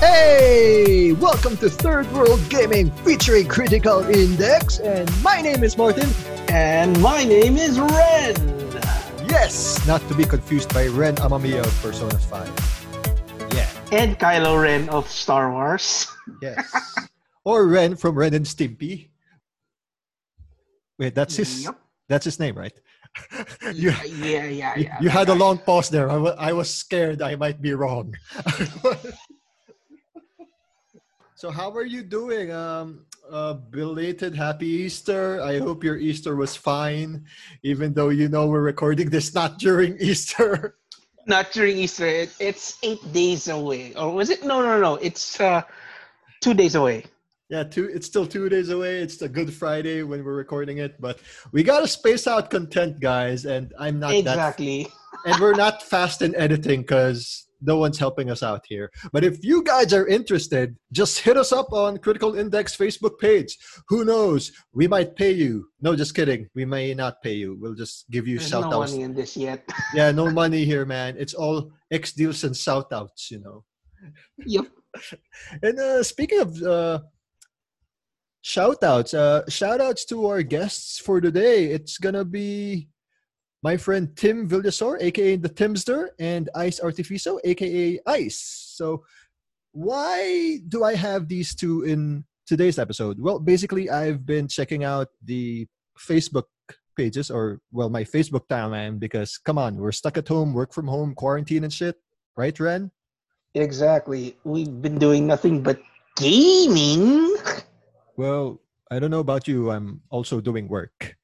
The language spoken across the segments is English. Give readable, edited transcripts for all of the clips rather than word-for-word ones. Hey! Welcome to Third World Gaming featuring Critical Index, and my name is Martin. And my name is Ren! Yes! Not to be confused by Ren Amamiya of Persona 5. Yeah. And Kylo Ren of Star Wars. Yes. Or Ren from Ren and Stimpy. Wait, that's his That's his name, right? Yeah. You had a long pause there. I was scared I might be wrong. So how are you doing? Belated happy Easter. I hope your Easter was fine, even though you know we're recording this not during Easter. Not during Easter. It's 8 days away. Or was it? No. It's 2 days away. Yeah, it's still 2 days away. It's the Good Friday when we're recording it, but we gotta space out content, guys. And I'm not exactly, and we're not fast in editing because no one's helping us out here. But if you guys are interested, just hit us up on Critical Index Facebook page. Who knows? We might pay you. No, just kidding. We may not pay you. We'll just give you shout outs. There's no money in this yet. Yeah, no money here, man. It's all ex deals and shout outs, you know. Yep. And speaking of shout outs to our guests for today. It's gonna be my friend Tim Vildasor, aka the Timster, and Ice Artifiso, aka Ice. So why do I have these two in today's episode? Well, basically I've been checking out the Facebook pages, or well, my Facebook timeline, because come on, we're stuck at home, work from home, quarantine and shit, right, Ren? Exactly. We've been doing nothing but gaming. Well, I don't know about you. I'm also doing work.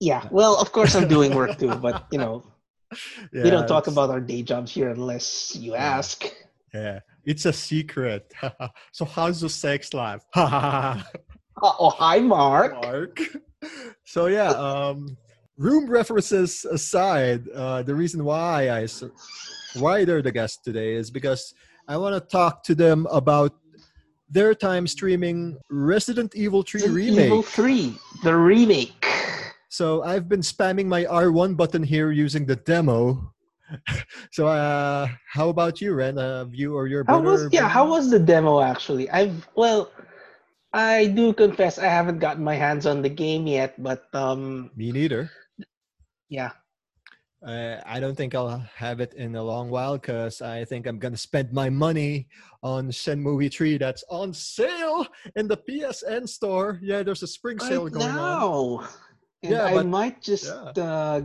Yeah. Well, of course I'm doing work too, but you know, we don't talk about our day jobs here unless you ask. Yeah. It's a secret. So how's the sex life? Oh, hi, Mark. So yeah, room references aside, the reason why they're the guests today is because I want to talk to them about their time streaming Resident Evil 3 Remake. Evil 3, the remake. So I've been spamming my R1 button here using the demo. So how about you, Ren? You or your brother? How was the demo actually? I do confess I haven't gotten my hands on the game yet, but me neither. Yeah. I don't think I'll have it in a long while because I think I'm going to spend my money on Shenmue 3 that's on sale in the PSN store. Yeah, there's a spring sale going on. And yeah, I might just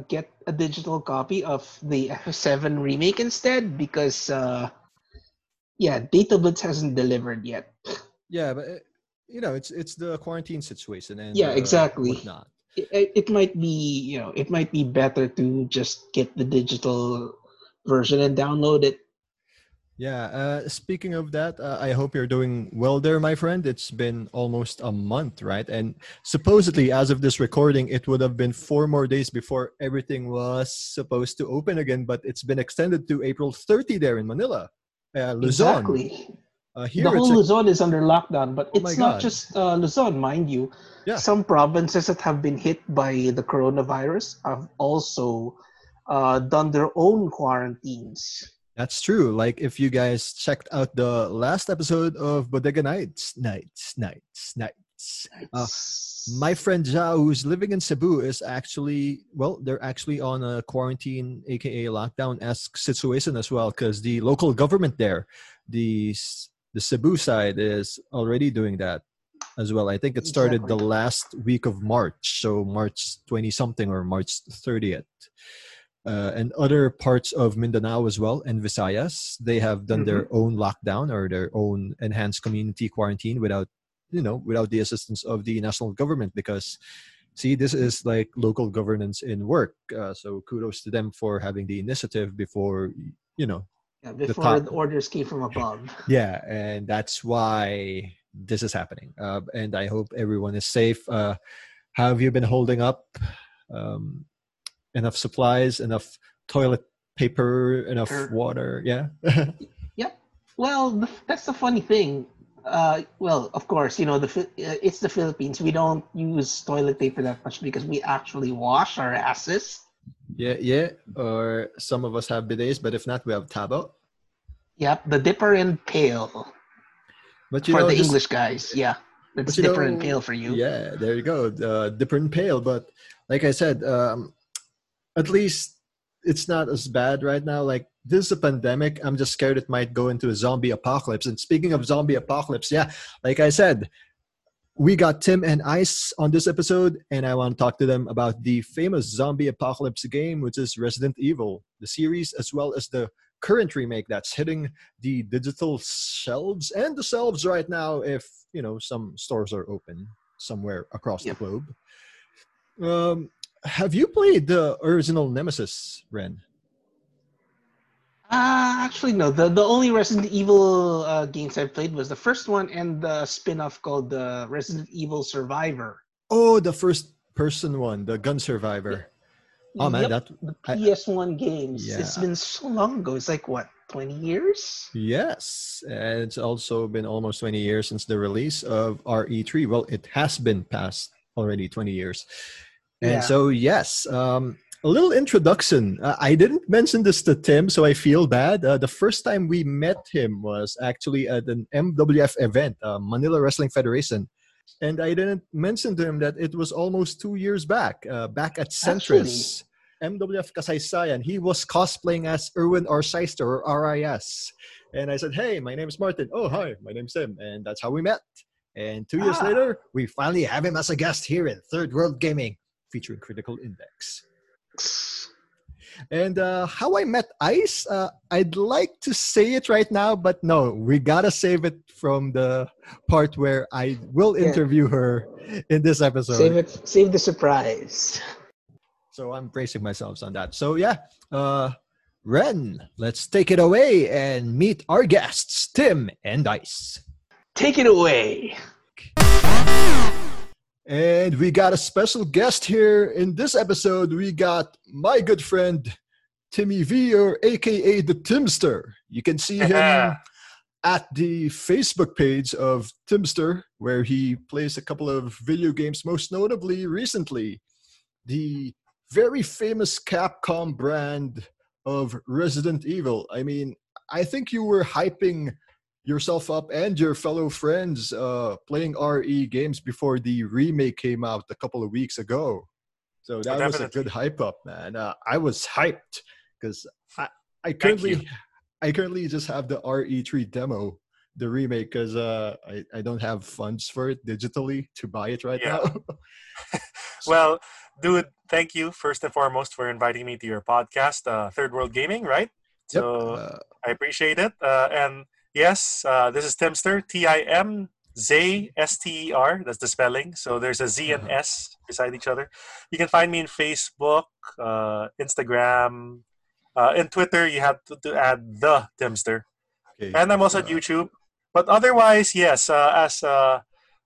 get a digital copy of the F7 remake instead because, Data Blitz hasn't delivered yet. Yeah, but, you know, it's the quarantine situation. And, yeah, exactly. Whatnot. It might be, you know, it might be better to just get the digital version and download it. Yeah. Speaking of that, I hope you're doing well there, my friend. It's been almost a month, right? And supposedly, as of this recording, it would have been 4 more days before everything was supposed to open again, but it's been extended to April 30 there in Manila, Luzon. Exactly. The whole Luzon is under lockdown, but it's not just Luzon, mind you. Yeah. Some provinces that have been hit by the coronavirus have also done their own quarantines. That's true. Like if you guys checked out the last episode of Bodega Nights. My friend Zhao, who's living in Cebu, is actually, they're actually on a quarantine, aka lockdown-esque situation as well, because the local government there, the Cebu side, is already doing that as well. I think it started the last week of March, so March 20-something or March 30th. And other parts of Mindanao as well, and Visayas, they have done their own lockdown or their own enhanced community quarantine without the assistance of the national government because, see, this is like local governance in work. So kudos to them for having the initiative before, you know, before the orders came from above. Yeah, and that's why this is happening. And I hope everyone is safe. How have you been holding up? Enough supplies, enough toilet paper, enough water, yeah? Yep. Well, that's the funny thing. Of course, you know, it's the Philippines. We don't use toilet paper that much because we actually wash our asses. Yeah. Or some of us have bidets, but if not, we have tabo. Yep, the dipper and pail. But you for know, the this, English guys, yeah, it's different and pale for you. Yeah, there you go, different and pale. But like I said, at least it's not as bad right now. Like, this is a pandemic. I'm just scared it might go into a zombie apocalypse. And speaking of zombie apocalypse, yeah, like I said, we got Tim and Ice on this episode, and I want to talk to them about the famous zombie apocalypse game, which is Resident Evil, the series, as well as the current remake that's hitting the digital shelves and the shelves right now, if, you know, some stores are open somewhere across the globe. Have you played the original Nemesis, Ren? Actually, no. The only Resident Evil games I played was the first one and the spin-off called the Resident Evil Survivor. Oh, the first-person one, the Gun Survivor. Yeah. Oh, man. Yep. The PS1 games. Yeah. It's been so long ago. It's like, what, 20 years? Yes. And it's also been almost 20 years since the release of RE3. Well, it has been past already 20 years. And so, yes. A little introduction. I didn't mention this to Tim, so I feel bad. The first time we met him was actually at an MWF event, Manila Wrestling Federation. And I didn't mention to him that it was almost 2 years back, back at Centris, MWF Kasaysayan. He was cosplaying as Erwin Arceister, or RIS. And I said, hey, my name is Martin. Oh, hi, my name's Tim. And that's how we met. And 2 years later, we finally have him as a guest here in Third World Gaming, featuring Critical Index. And how I met Ice, I'd like to say it right now, but no, we gotta save it from the part where I will interview her in this episode. Save the surprise. So I'm bracing myself on that. So Ren, let's take it away and meet our guests, Tim and Ice. Take it away. And we got a special guest here in this episode. We got my good friend, Timmy V, or AKA the Timster. You can see him at the Facebook page of Timster, where he plays a couple of video games, most notably recently, the very famous Capcom brand of Resident Evil. I mean, I think you were hyping yourself up and your fellow friends playing RE games before the remake came out a couple of weeks ago. So that was a good hype up, man. I was hyped because I currently just have the RE3 demo, the remake, because I don't have funds for it digitally to buy it right now. Well, dude, thank you first and foremost for inviting me to your podcast, Third World Gaming, right? So I appreciate it. And yes, this is Timster, Timster. That's the spelling. So there's a Z and S beside each other. You can find me in Facebook, Instagram, and Twitter. You have to add the Timster. Okay. And I'm also at YouTube. But otherwise, yes,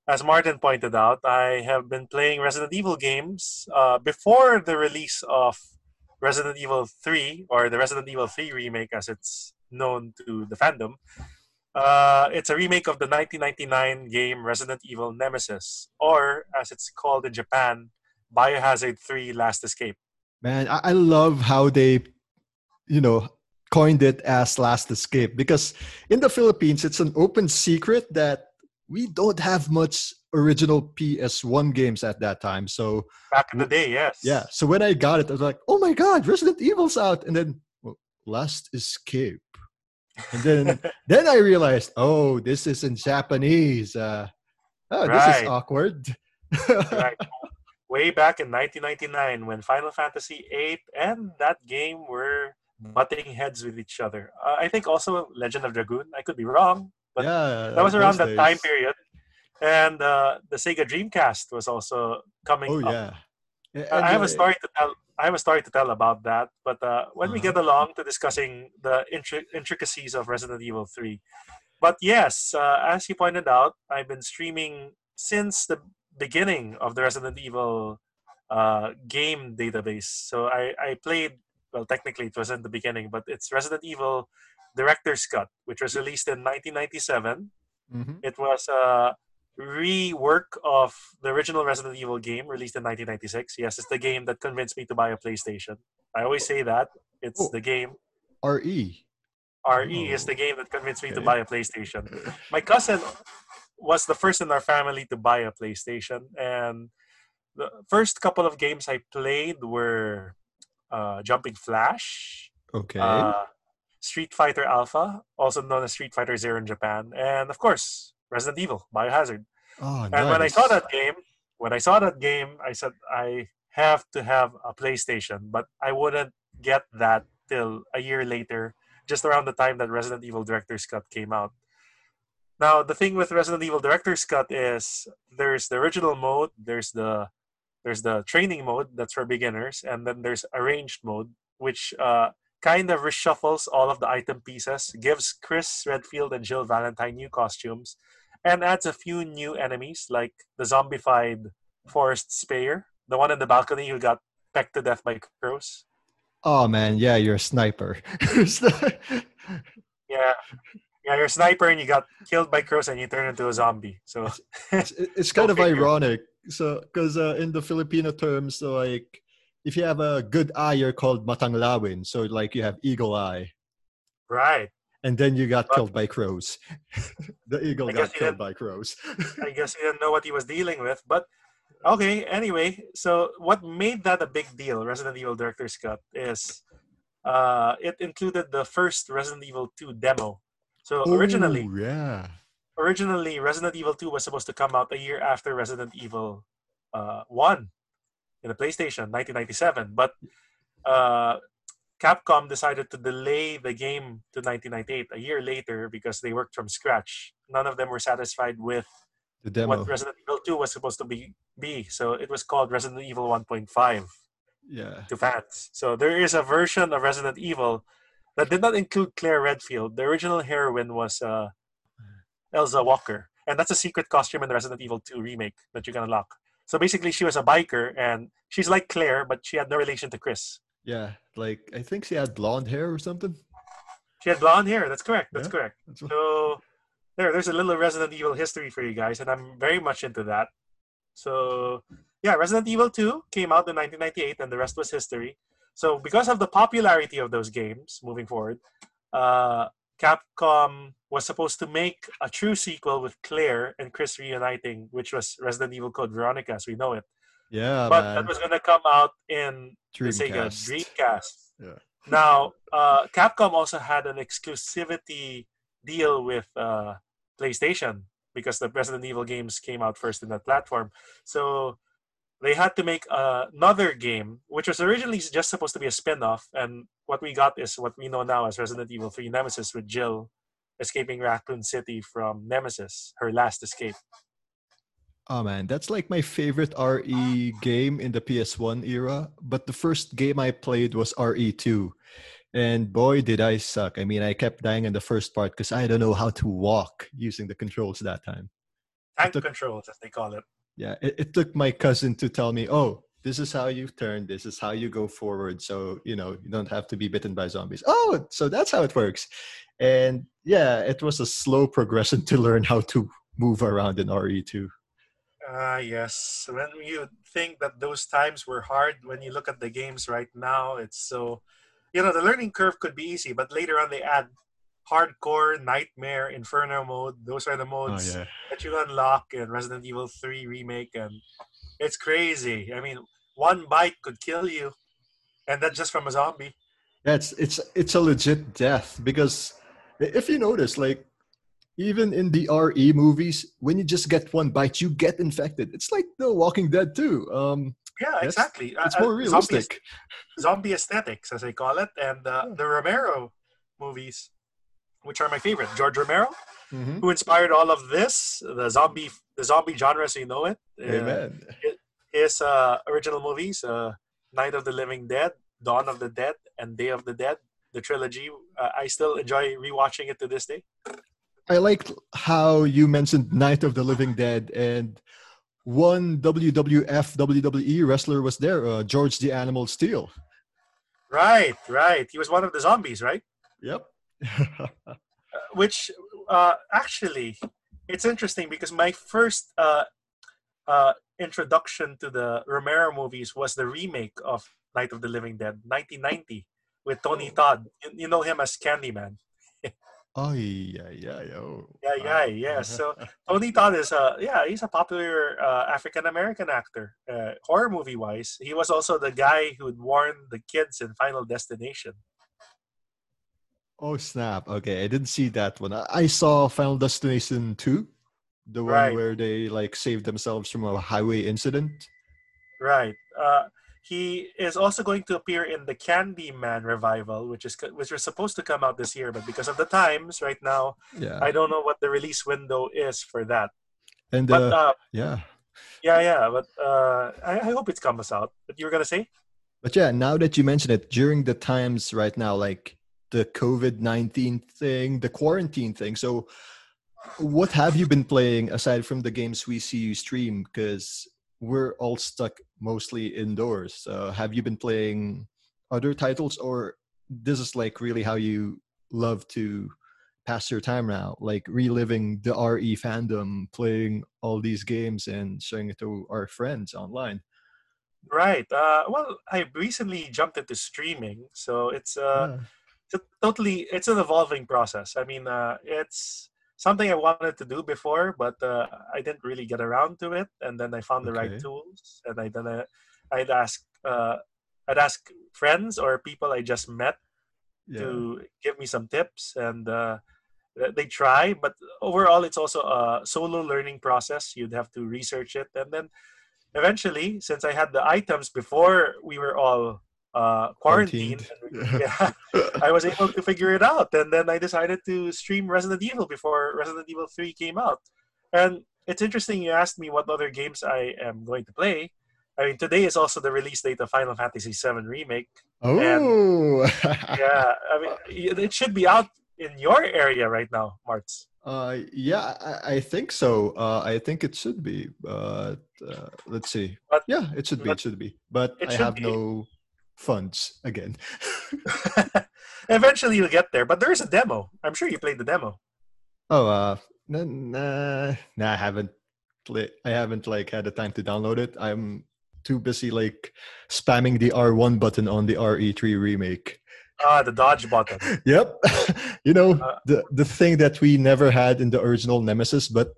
as Martin pointed out, I have been playing Resident Evil games before the release of Resident Evil 3, or the Resident Evil 3 Remake, as it's known to the fandom. It's a remake of the 1999 game Resident Evil Nemesis, or as it's called in Japan, Biohazard 3 Last Escape. Man, I love how they, you know, coined it as Last Escape, because in the Philippines, it's an open secret that we don't have much original PS1 games at that time. So back in the day, yes. Yeah. So when I got it, I was like, oh my God, Resident Evil's out. And then Last Escape. And then, then I realized, oh, this is in Japanese. This is awkward. Right. Way back in 1999 when Final Fantasy VIII and that game were butting heads with each other. I think also Legend of Dragoon. I could be wrong, but that was around that time period. And the Sega Dreamcast was also coming up. Yeah. I have a story to tell about that, but when we get along to discussing the intricacies of Resident Evil 3. But yes, as you pointed out, I've been streaming since the beginning of the Resident Evil game database. So I played, well, technically it was in the beginning, but it's Resident Evil Director's Cut, which was released in 1997. Mm-hmm. It was rework of the original Resident Evil game released in 1996. Yes, it's the game that convinced me to buy a PlayStation. I always say that. It's the game. RE. RE is the game that convinced me to buy a PlayStation. My cousin was the first in our family to buy a PlayStation, and the first couple of games I played were Jumping Flash, Street Fighter Alpha, also known as Street Fighter Zero in Japan, and of course Resident Evil, Biohazard. And when I saw that game, I said I have to have a PlayStation, but I wouldn't get that till a year later, just around the time that Resident Evil Director's Cut came out. Now, the thing with Resident Evil Director's Cut is there's the original mode, there's the training mode that's for beginners, and then there's arranged mode, which kind of reshuffles all of the item pieces, gives Chris Redfield and Jill Valentine new costumes, and adds a few new enemies like the zombified Forest Spear, the one in the balcony who got pecked to death by crows. Oh man, yeah, you're a sniper. Yeah, you're a sniper and you got killed by crows and you turn into a zombie. So it's kind of ironic. So, because in the Filipino terms, so like if you have a good eye, you're called matanglawin. So like you have eagle eye, right? And then you got killed by crows. The eagle got killed by crows. I guess he didn't know what he was dealing with. But okay, anyway. So what made that a big deal, Resident Evil Director's Cut, is it included the first Resident Evil 2 demo. So originally, Resident Evil 2 was supposed to come out a year after Resident Evil 1 in the PlayStation, 1997. But Capcom decided to delay the game to 1998, a year later, because they worked from scratch. None of them were satisfied with the demo. What Resident Evil 2 was supposed to be. So it was called Resident Evil 1.5 to fans. So there is a version of Resident Evil that did not include Claire Redfield. The original heroine was Elsa Walker. And that's a secret costume in the Resident Evil 2 remake that you can unlock. So basically, she was a biker, and she's like Claire, but she had no relation to Chris. Yeah, like I think she had blonde hair or something. She had blonde hair. That's correct. That's correct. So there's a little Resident Evil history for you guys, and I'm very much into that. So yeah, Resident Evil 2 came out in 1998, and the rest was history. So because of the popularity of those games moving forward, Capcom was supposed to make a true sequel with Claire and Chris reuniting, which was Resident Evil Code Veronica as we know it. Yeah, but that was going to come out in Sega Dreamcast. Yeah. Now, Capcom also had an exclusivity deal with PlayStation because the Resident Evil games came out first in that platform. So they had to make another game, which was originally just supposed to be a spin-off. And what we got is what we know now as Resident Evil 3 Nemesis, with Jill escaping Raccoon City from Nemesis, her last escape. Oh man, that's like my favorite RE game in the PS1 era. But the first game I played was RE2. And boy, did I suck. I mean, I kept dying in the first part because I don't know how to walk using the controls that time. Tank controls, as they call it. Yeah, it took my cousin to tell me, oh, this is how you turn. This is how you go forward. So, you know, you don't have to be bitten by zombies. Oh, so that's how it works. And yeah, it was a slow progression to learn how to move around in RE2. Yes. When you think that those times were hard, when you look at the games right now, it's so... You know, the learning curve could be easy, but later on they add Hardcore, Nightmare, Inferno mode. Those are the modes that you unlock in Resident Evil 3 Remake, and it's crazy. I mean, one bite could kill you, and that's just from a zombie. Yeah, it's a legit death, because if you notice, like, even in the RE movies, when you just get one bite, you get infected. It's like The Walking Dead too. Yeah, exactly. It's more realistic. Zombie aesthetics, as they call it. And the Romero movies, which are my favorite. George Romero, who inspired all of this, the zombie genre as you know it. Amen. His original movies, Night of the Living Dead, Dawn of the Dead, and Day of the Dead, the trilogy. I still enjoy rewatching it to this day. I liked how you mentioned Night of the Living Dead, and one WWF, WWE wrestler was there, George the Animal Steel. Right. He was one of the zombies, right? Yep. Which, actually, it's interesting because my first introduction to the Romero movies was the remake of Night of the Living Dead, 1990, with Tony Todd. You know him as Candyman. Yeah. So Tony Todd is he's a popular African American actor, horror movie wise. He was also the guy who would warn the kids in Final Destination. Oh snap! Okay, I didn't see that one. I saw Final Destination 2, the one where they like saved themselves from a highway incident. Right. He is also going to appear in the Candyman revival, which was supposed to come out this year, but because of the times right now, I don't know what the release window is for that. And but, but I hope it comes out. But you were gonna say? But yeah, now that you mention it, during the times right now, like the COVID-19 thing, the quarantine thing. So, what have you been playing aside from the games we see you stream? Because we're all stuck mostly indoors. Have you been playing other titles, or this is like really how you love to pass your time now, like reliving the RE fandom, playing all these games and showing it to our friends online? Right. Well, I recently jumped into streaming, so it's an evolving process. I mean, it's something I wanted to do before, but I didn't really get around to it. And then I found the right tools, and I'd ask friends or people I just met to give me some tips, and they try. But overall, it's also a solo learning process. You'd have to research it, and then eventually, since I had the items before we were all quarantined, I was able to figure it out, and then I decided to stream Resident Evil before Resident Evil 3 came out. And it's interesting you asked me what other games I am going to play. I mean, today is also the release date of Final Fantasy 7 Remake. Oh, and, I mean, it should be out in your area right now, Martz. I think so. I think it should be, but let's see. But, it should be. But I have no funds again. Eventually you'll get there, but there is a demo. I'm sure you played the demo. I haven't like had the time to download it. I'm too busy like spamming the R1 button on the RE3 remake. The dodge button. Yep. You know, the thing that we never had in the original Nemesis. But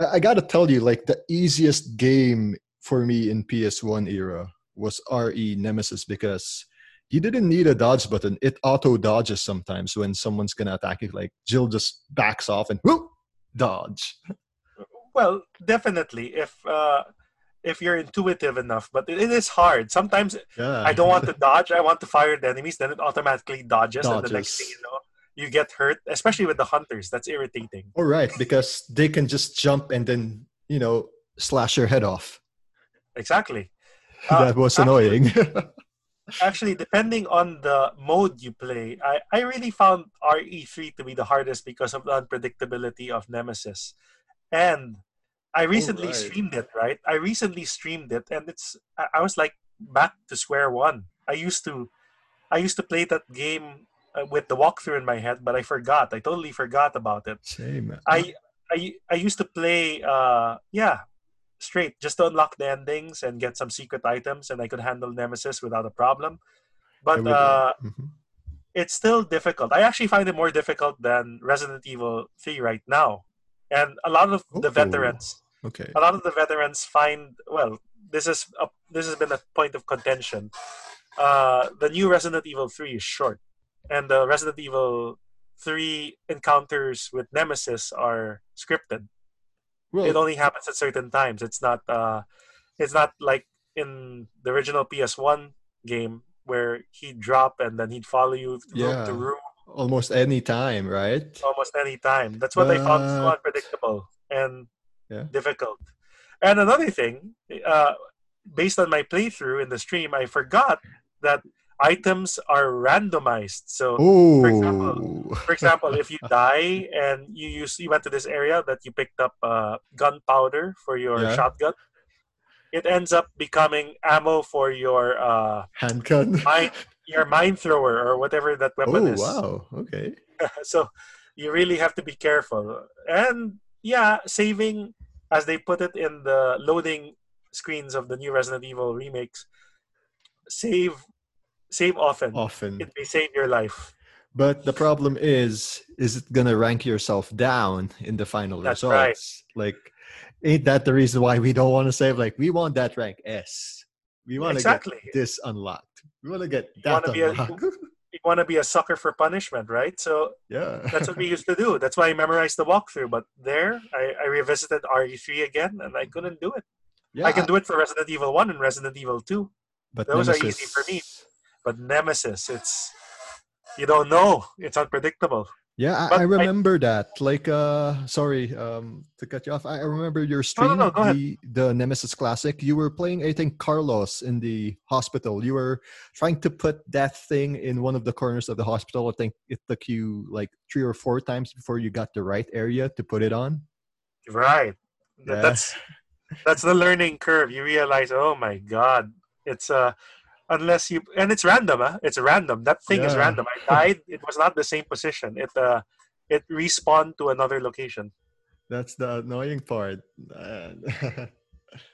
I gotta tell you, like, the easiest game for me in PS1 era was RE Nemesis, because you didn't need a dodge button. It auto dodges sometimes when someone's gonna attack you. Like Jill just backs off and whoop, dodge. Well, definitely if you're intuitive enough, but it is hard sometimes. I don't want to dodge. I want to fire at the enemies, then it automatically dodges. And the next thing you know, you get hurt, especially with the hunters. That's irritating. All right, because they can just jump and then slash your head off. Exactly. That was annoying. Actually, depending on the mode you play, I really found RE3 to be the hardest because of the unpredictability of Nemesis. And I recently streamed it, right? And I was like back to square one. I used to play that game with the walkthrough in my head, but I forgot. I totally forgot about it. Same. I used to play straight just to unlock the endings and get some secret items, and I could handle Nemesis without a problem, but it's still difficult. I actually find it more difficult than Resident Evil 3 right now, and a lot of the veterans find, well, this has been a point of contention. The new Resident Evil 3 is short, and the Resident Evil 3 encounters with Nemesis are scripted. Well, it only happens at certain times. It's not like in the original PS1 game where he'd drop and then he'd follow you room to room. Almost any time, right? That's what I found so unpredictable and difficult. And another thing, based on my playthrough in the stream, I forgot that items are randomized. So, for example, if you die and you went to this area that you picked up gunpowder for your shotgun, it ends up becoming ammo for your handgun, your mine thrower, or whatever that weapon is. Oh wow! Okay. So you really have to be careful, and saving, as they put it in the loading screens of the new Resident Evil remakes, save often. It may save your life. But the problem is it going to rank yourself down in the final results? Right. Like, ain't that the reason why we don't want to save? Like, we want that rank S. We want to get this unlocked. We want to get that unlocked. You want to be a sucker for punishment, right? So yeah, that's what we used to do. That's why I memorized the walkthrough. But there, I revisited RE3 again, and I couldn't do it. Yeah. I can do it for Resident Evil 1 and Resident Evil 2. But those are easy for me. But Nemesis, it's... You don't know. It's unpredictable. Yeah, I remember that. Like, sorry to cut you off. I remember your stream, the Nemesis Classic. You were playing, I think, Carlos in the hospital. You were trying to put that thing in one of the corners of the hospital. I think it took you like 3 or 4 times before you got the right area to put it on. Right. Yeah. That's the learning curve. You realize, oh my God, it's a... unless you, and it's random, huh? It's random. That thing is random. I died. It was not the same position. It respawned to another location. That's the annoying part.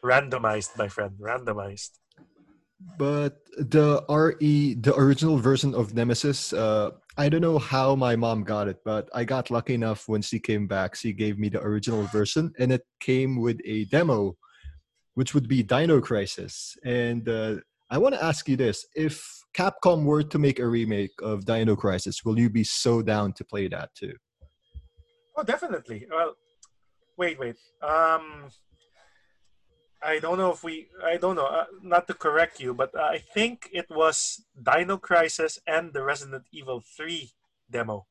Randomized, my friend. Randomized. But the original version of Nemesis, I don't know how my mom got it, but I got lucky enough when she came back. She gave me the original version, and it came with a demo, which would be Dino Crisis, and. I want to ask you this. If Capcom were to make a remake of Dino Crisis, will you be so down to play that too? Oh, definitely. Well, wait. I don't know if we... I don't know. Not to correct you, but I think it was Dino Crisis and the Resident Evil 3 demo.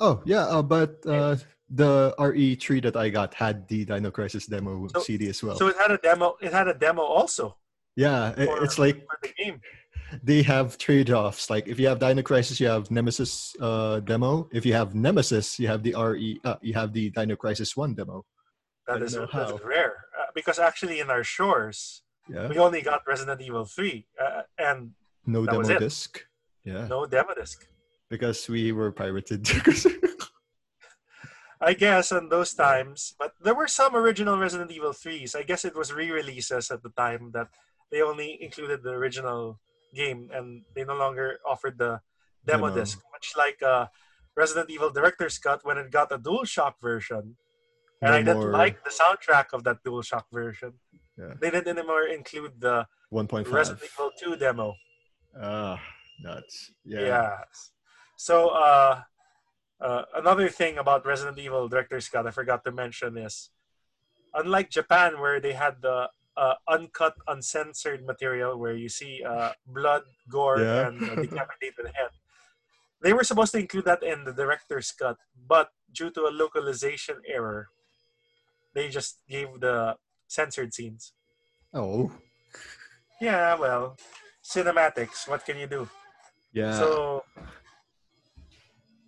Oh, yeah. But the RE3 that I got had the Dino Crisis demo CD as well. So it had a demo. It had a demo also. Yeah, it's like the game. They have trade-offs. Like if you have Dino Crisis, you have Nemesis demo. If you have Nemesis, you have the you have the Dino Crisis 1 demo. That is rare because actually in our shores, we only got Resident Evil 3 and no demo disc. Yeah, no demo disc because we were pirated. I guess in those times, but there were some original Resident Evil 3s. I guess it was re-releases at the time that. They only included the original game, and they no longer offered the demo disc. Much like Resident Evil Director's Cut, when it got a DualShock version, and I didn't like the soundtrack of that DualShock version. Yeah. They didn't anymore include the 1.5 Resident Evil 2 demo. Ah, nuts! Yeah. So another thing about Resident Evil Director's Cut I forgot to mention is, unlike Japan, where they had the uncut, uncensored material where you see blood, gore, and decapitated head. They were supposed to include that in the director's cut, but due to a localization error, they just gave the censored scenes. Oh. Yeah, well, cinematics, what can you do? Yeah. So,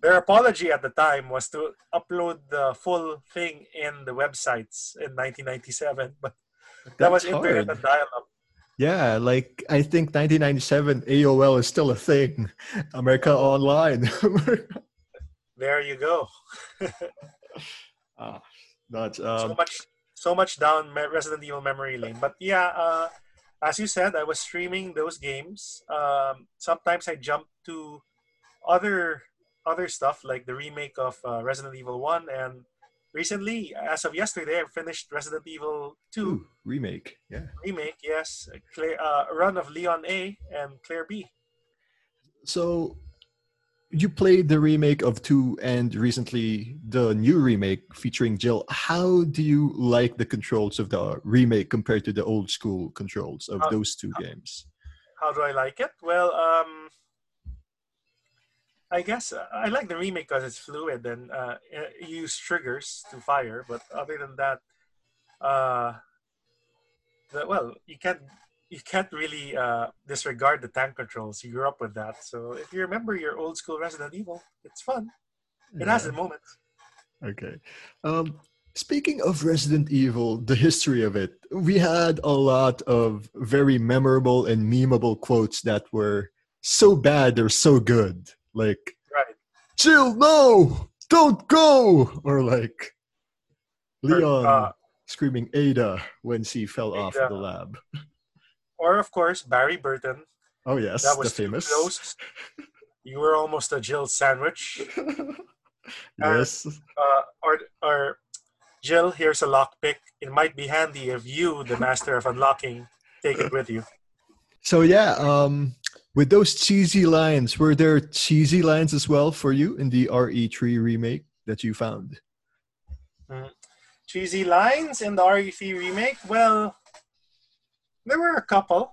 their apology at the time was to upload the full thing in the websites in 1997, but that was internet and dial-up. Yeah, like I think 1997 AOL is still a thing. America Online. There you go. That's so much down Resident Evil memory lane. But yeah, as you said, I was streaming those games. Sometimes I jumped to other stuff like the remake of Resident Evil 1 and. Recently, as of yesterday, I finished Resident Evil 2. Ooh, remake, yeah. Remake, yes. A run of Leon A and Claire B. So, you played the remake of 2 and recently the new remake featuring Jill. How do you like the controls of the remake compared to the old school controls of those two games? How do I like it? Well, I guess I like the remake because it's fluid and it used triggers to fire. But other than that, you can't really disregard the tank controls. You grew up with that. So if you remember your old school Resident Evil, it's fun. It has the moments. Okay. Speaking of Resident Evil, the history of it, we had a lot of very memorable and memeable quotes that were so bad or so good. Like, right. Jill, no, don't go. Or like Leon screaming Ada when she fell off the lab. Or of course, Barry Burton. Oh yes, that was the famous. Too close. You were almost a Jill sandwich. Yes. Or Jill, here's a lockpick. It might be handy if you, the master of unlocking, take it with you. So yeah, with those cheesy lines, were there cheesy lines as well for you in the RE3 remake that you found? Cheesy lines in the RE3 remake? Well, there were a couple.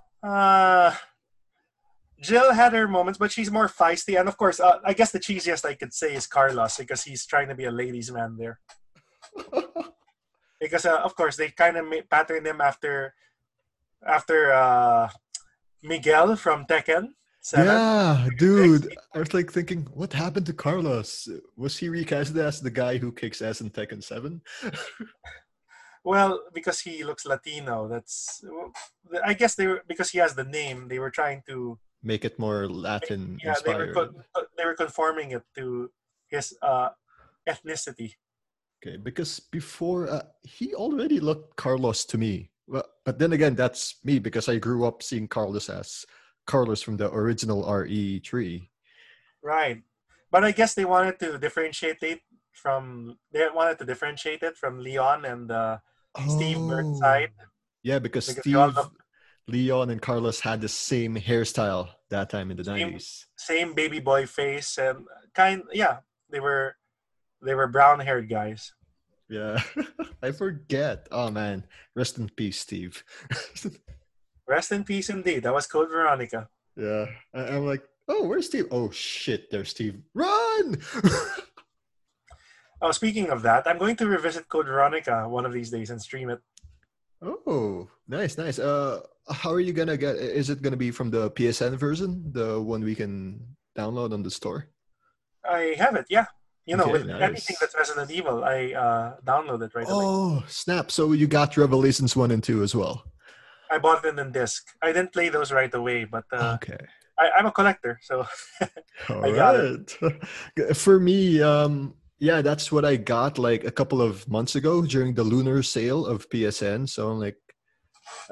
Jill had her moments, but she's more feisty. And of course, I guess the cheesiest I could say is Carlos, because he's trying to be a ladies' man there. Because, of course, they kind of patterned him after Miguel from Tekken 7. Yeah, dude. I was like thinking, what happened to Carlos? Was he recast as the guy who kicks ass in Tekken 7? Well, because he looks Latino. That's, I guess they were, because he has the name, they were trying to make it more Latin. Yeah, they were conforming it to his ethnicity. Okay, because before he already looked Carlos to me, but then again, that's me because I grew up seeing Carlos as Carlos from the original RE3. Right, but I guess they wanted to differentiate it from Leon and Steve Burnside. Yeah, because Steve, Leon, and Carlos had the same hairstyle that time in the 90s. Same baby boy face and they were brown-haired guys. Yeah, I forget. Oh man, rest in peace, Steve. Rest in peace, indeed. That was Code Veronica. Yeah, I'm like, oh, where's Steve? Oh shit, there's Steve. Run! Oh, speaking of that, I'm going to revisit Code Veronica one of these days and stream it. Oh, nice, nice. How are you gonna get? Is it gonna be from the PSN version, the one we can download on the store? I have it. Yeah, you know, okay, with nice. Anything that's Resident Evil, I download it right away. Oh, snap! So you got Revelations 1 and 2 as well. I bought them in disc. I didn't play those right away, but okay. I'm a collector, so I got it. For me, yeah, that's what I got like a couple of months ago during the lunar sale of PSN. So I'm like,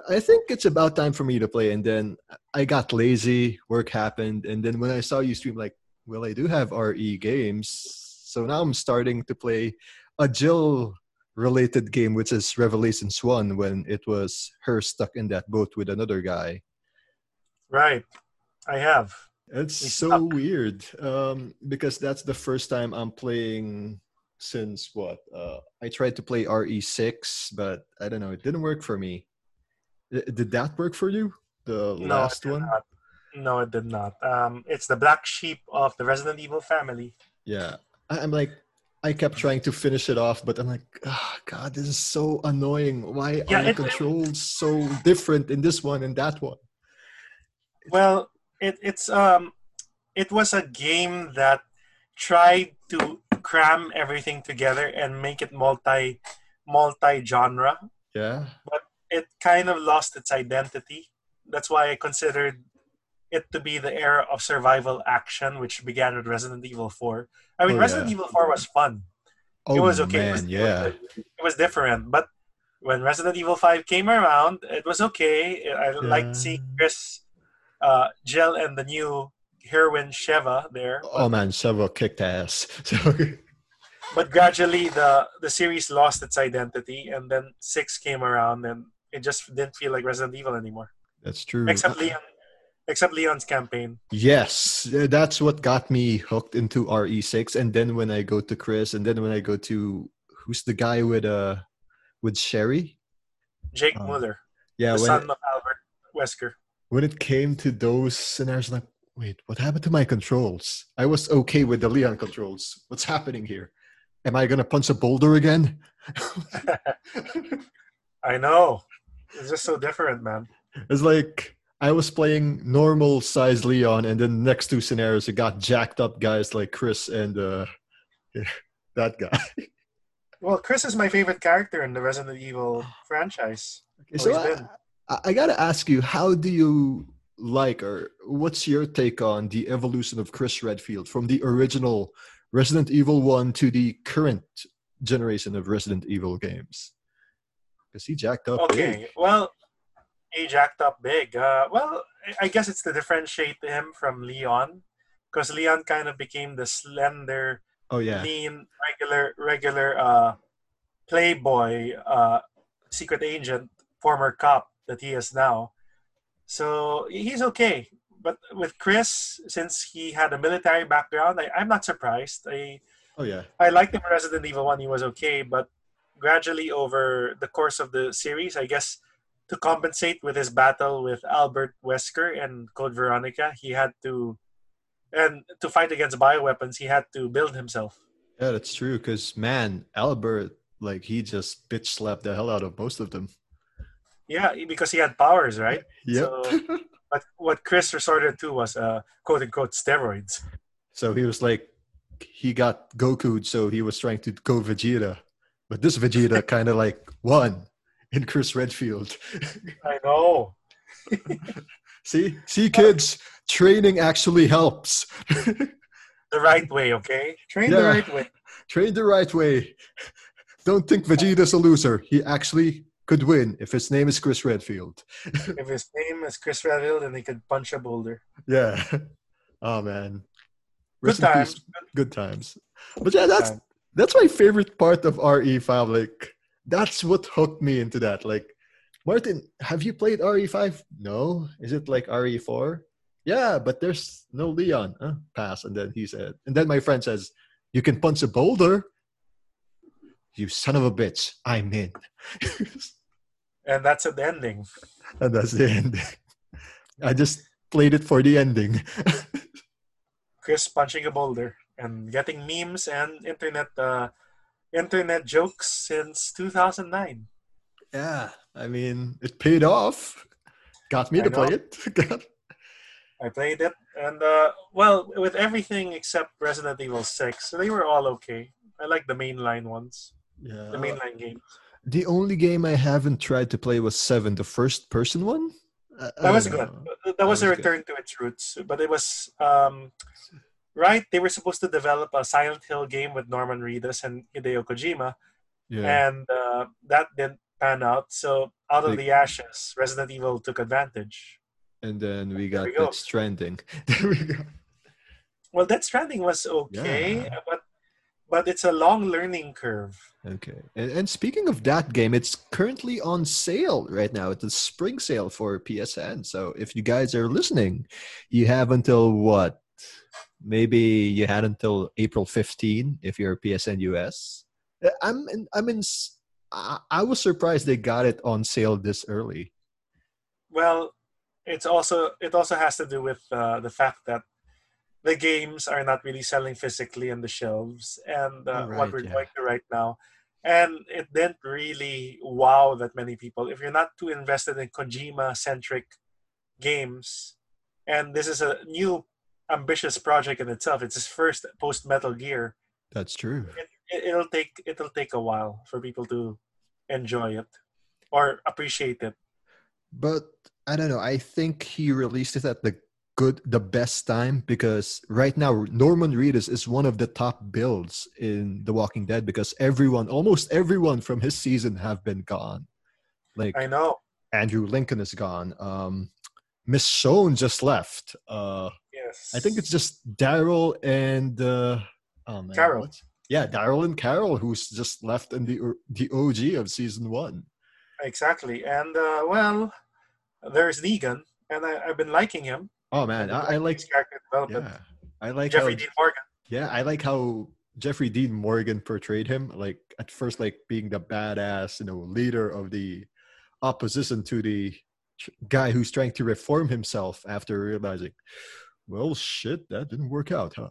I think it's about time for me to play. And then I got lazy, work happened. And then when I saw you stream, like, well, I do have RE games. So now I'm starting to play a Jill-related game, which is Revelations 1, when it was her stuck in that boat with another guy. Right. I have. It's so weird because that's the first time I'm playing since what? I tried to play RE6, but I don't know. It didn't work for me. Did that work for you? The last one? No, it did not. It's the black sheep of the Resident Evil family. Yeah. I'm like, I kept trying to finish it off, but I'm like, oh, God, this is so annoying. Why are the controls so different in this one and that one? Well... It was a game that tried to cram everything together and make it multi-genre. Yeah. But it kind of lost its identity. That's why I considered it to be the era of survival action, which began with Resident Evil 4. I mean, Resident Evil 4 was fun. Oh, it was okay. Man, it was different. But when Resident Evil 5 came around, it was okay. I liked seeing Chris... Jill and the new heroine Sheva there. Oh man, Sheva kicked ass. But gradually the series lost its identity, and then 6 came around, and it just didn't feel like Resident Evil anymore. That's true. Except Leon's campaign. Yes, that's what got me hooked into RE6, and then when I go to Chris, and then when I go to who's the guy with Sherry? Jake Mueller. Yeah, the son of Albert Wesker. When it came to those scenarios, like, wait, what happened to my controls? I was okay with the Leon controls. What's happening here? Am I going to punch a boulder again? I know. It's just so different, man. It's like I was playing normal size Leon, and then the next two scenarios, it got jacked up guys like Chris and that guy. Well, Chris is my favorite character in the Resident Evil franchise. Okay, so I gotta ask you, how do you like, or what's your take on the evolution of Chris Redfield from the original Resident Evil 1 to the current generation of Resident Evil games? Because he jacked up big. Well, he jacked up big. Well, I guess it's to differentiate him from Leon, because Leon kind of became the slender, lean, regular playboy, secret agent, former cop that he is now. So he's okay. But with Chris, since he had a military background, I'm not surprised. I liked him in Resident Evil 1. He was okay, but gradually over the course of the series, I guess to compensate with his battle with Albert Wesker and Code Veronica, he had to, and to fight against bioweapons, he had to build himself. Yeah, that's true. Because, man, Albert, like, he just bitch slapped the hell out of most of them. Yeah, because he had powers, right? Yep. So, but what Chris resorted to was quote unquote steroids. So he was like, he got Goku'd, so he was trying to go Vegeta. But this Vegeta kind of like won in Chris Redfield. I know. See, kids, training actually helps. The right way, okay? Train the right way. Train the right way. Don't think Vegeta's a loser. He actually could win if his name is Chris Redfield. If his name is Chris Redfield, then he could punch a boulder. Yeah. Oh, man. Good times. Good times. But yeah, that's my favorite part of RE5. Like, that's what hooked me into that. Like, Martin, have you played RE5? No. Is it like RE4? Yeah, but there's no Leon. Huh? Pass. And then he said, and then my friend says, you can punch a boulder. You son of a bitch. I'm in. And that's the ending. And that's the ending. I just played it for the ending. Chris punching a boulder and getting memes and internet jokes since 2009. Yeah, I mean, it paid off. Got me to play it. I played it, and well, with everything except Resident Evil 6, so they were all okay. I like the mainline ones. Yeah, the mainline games. The only game I haven't tried to play was 7, the first-person one. That was good. That was a return to its roots. But it was, right, they were supposed to develop a Silent Hill game with Norman Reedus and Hideo Kojima. Yeah. And that didn't pan out. So out of the ashes, Resident Evil took advantage. And then we got Death Stranding. There we go. Well, Death Stranding was okay, but it's a long learning curve. Okay. And speaking of that game, it's currently on sale right now. It's a spring sale for PSN. So if you guys are listening, you have until what? Maybe you had until April 15 if you're PSN US. I was surprised they got it on sale this early. Well, it also has to do with the fact that the games are not really selling physically on the shelves, and what we're going to right now. And it didn't really wow that many people. If you're not too invested in Kojima-centric games, and this is a new ambitious project in itself. It's his first post-Metal Gear. That's true. It'll take a while for people to enjoy it or appreciate it. But I don't know. I think he released it at the best time, because right now Norman Reedus is one of the top builds in The Walking Dead, because almost everyone from his season have been gone. Like, I know Andrew Lincoln is gone. Miss Soane just left. Yes, I think it's just Daryl and Carol. What? Yeah, Daryl and Carol, who's just left in the OG of season 1. Exactly, and well, there's Negan, and I've been liking him. Oh man, I like character development. Yeah, I like Jeffrey Dean Morgan. Yeah, I like how Jeffrey Dean Morgan portrayed him. Like at first, like being the badass, leader of the opposition to the guy who's trying to reform himself after realizing, well, shit, that didn't work out, huh?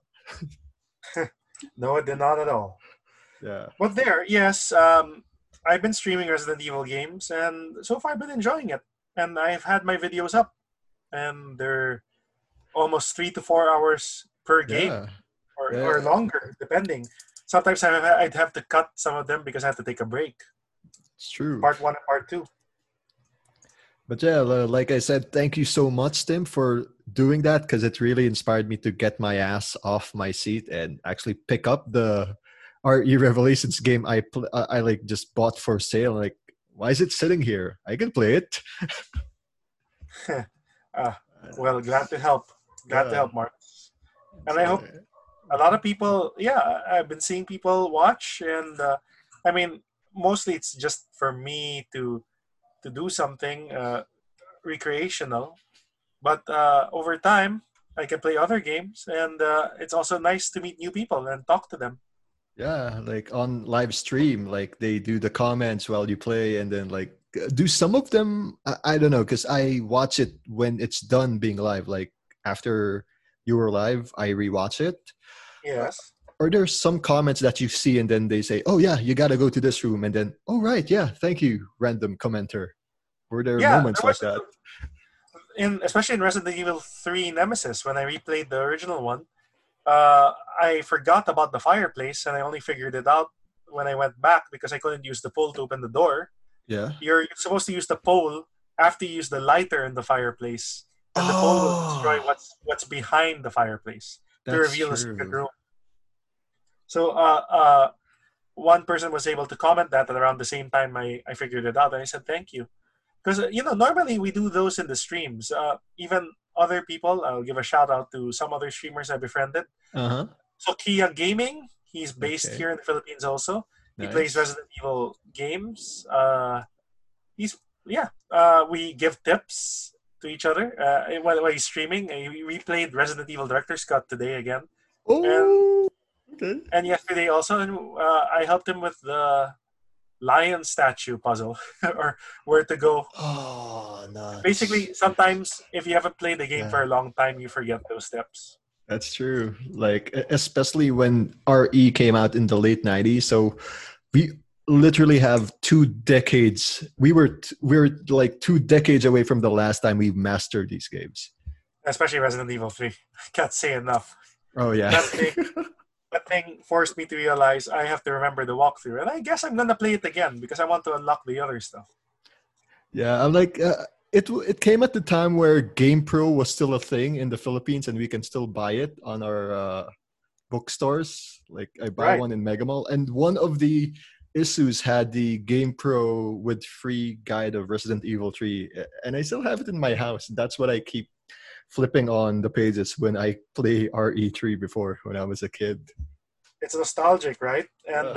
No, it did not at all. Yeah. But there, yes, I've been streaming Resident Evil games, and so far I've been enjoying it. And I've had my videos up, and they're almost 3 to 4 hours per game, or longer, depending. Sometimes I'd have to cut some of them because I have to take a break. It's true. Part 1 and part 2. But yeah, like I said, thank you so much, Tim, for doing that, because it really inspired me to get my ass off my seat and actually pick up the RE Revelations game I like just bought for sale. Like, why is it sitting here? I can play it. Well, glad to help, Mark. And I hope a lot of people, yeah, I've been seeing people watch, and I mean, mostly it's just for me to do something recreational. But over time, I can play other games, and it's also nice to meet new people and talk to them. Yeah, like on live stream, like they do the comments while you play, and then like do some of them, I don't know, because I watch it when it's done being live. Like after you were live, I rewatch it. Yes. Or there's some comments that you see and then they say, oh yeah, you got to go to this room. And then, oh right, yeah, thank you, random commenter. Were there moments like that? Especially in Resident Evil 3 Nemesis, when I replayed the original one, I forgot about the fireplace, and I only figured it out when I went back because I couldn't use the pole to open the door. Yeah, you're supposed to use the pole after you use the lighter in the fireplace, and the pole will destroy what's behind the fireplace to reveal a secret room. So one person was able to comment that at around the same time I figured it out, and I said thank you. Because, you know, normally we do those in the streams. Even other people, I'll give a shout out to some other streamers I befriended. Uh-huh. So Kia Gaming, he's based here in the Philippines also. Nice. He plays Resident Evil games. We give tips to each other while he's streaming. We played Resident Evil Director's Cut today again. Oh, okay. And yesterday also, and I helped him with the lion statue puzzle or where to go. Oh, no. Basically, sometimes if you haven't played the game for a long time, you forget those steps. That's true. Like, especially when RE came out in the late 90s. So we literally have 2 decades. We were like 2 decades away from the last time we mastered these games. Especially Resident Evil 3. I can't say enough. Oh, yeah. That thing forced me to realize I have to remember the walkthrough, and I guess I'm gonna play it again because I want to unlock the other stuff. Yeah, I'm like it came at the time where GamePro was still a thing in the Philippines, and we can still buy it on our bookstores. Like I buy one in Mega Mall, and one of the issues had the GamePro with free guide of Resident Evil 3, and I still have it in my house. That's what I keep flipping on the pages when I play RE3 before when I was a kid. It's nostalgic, right? And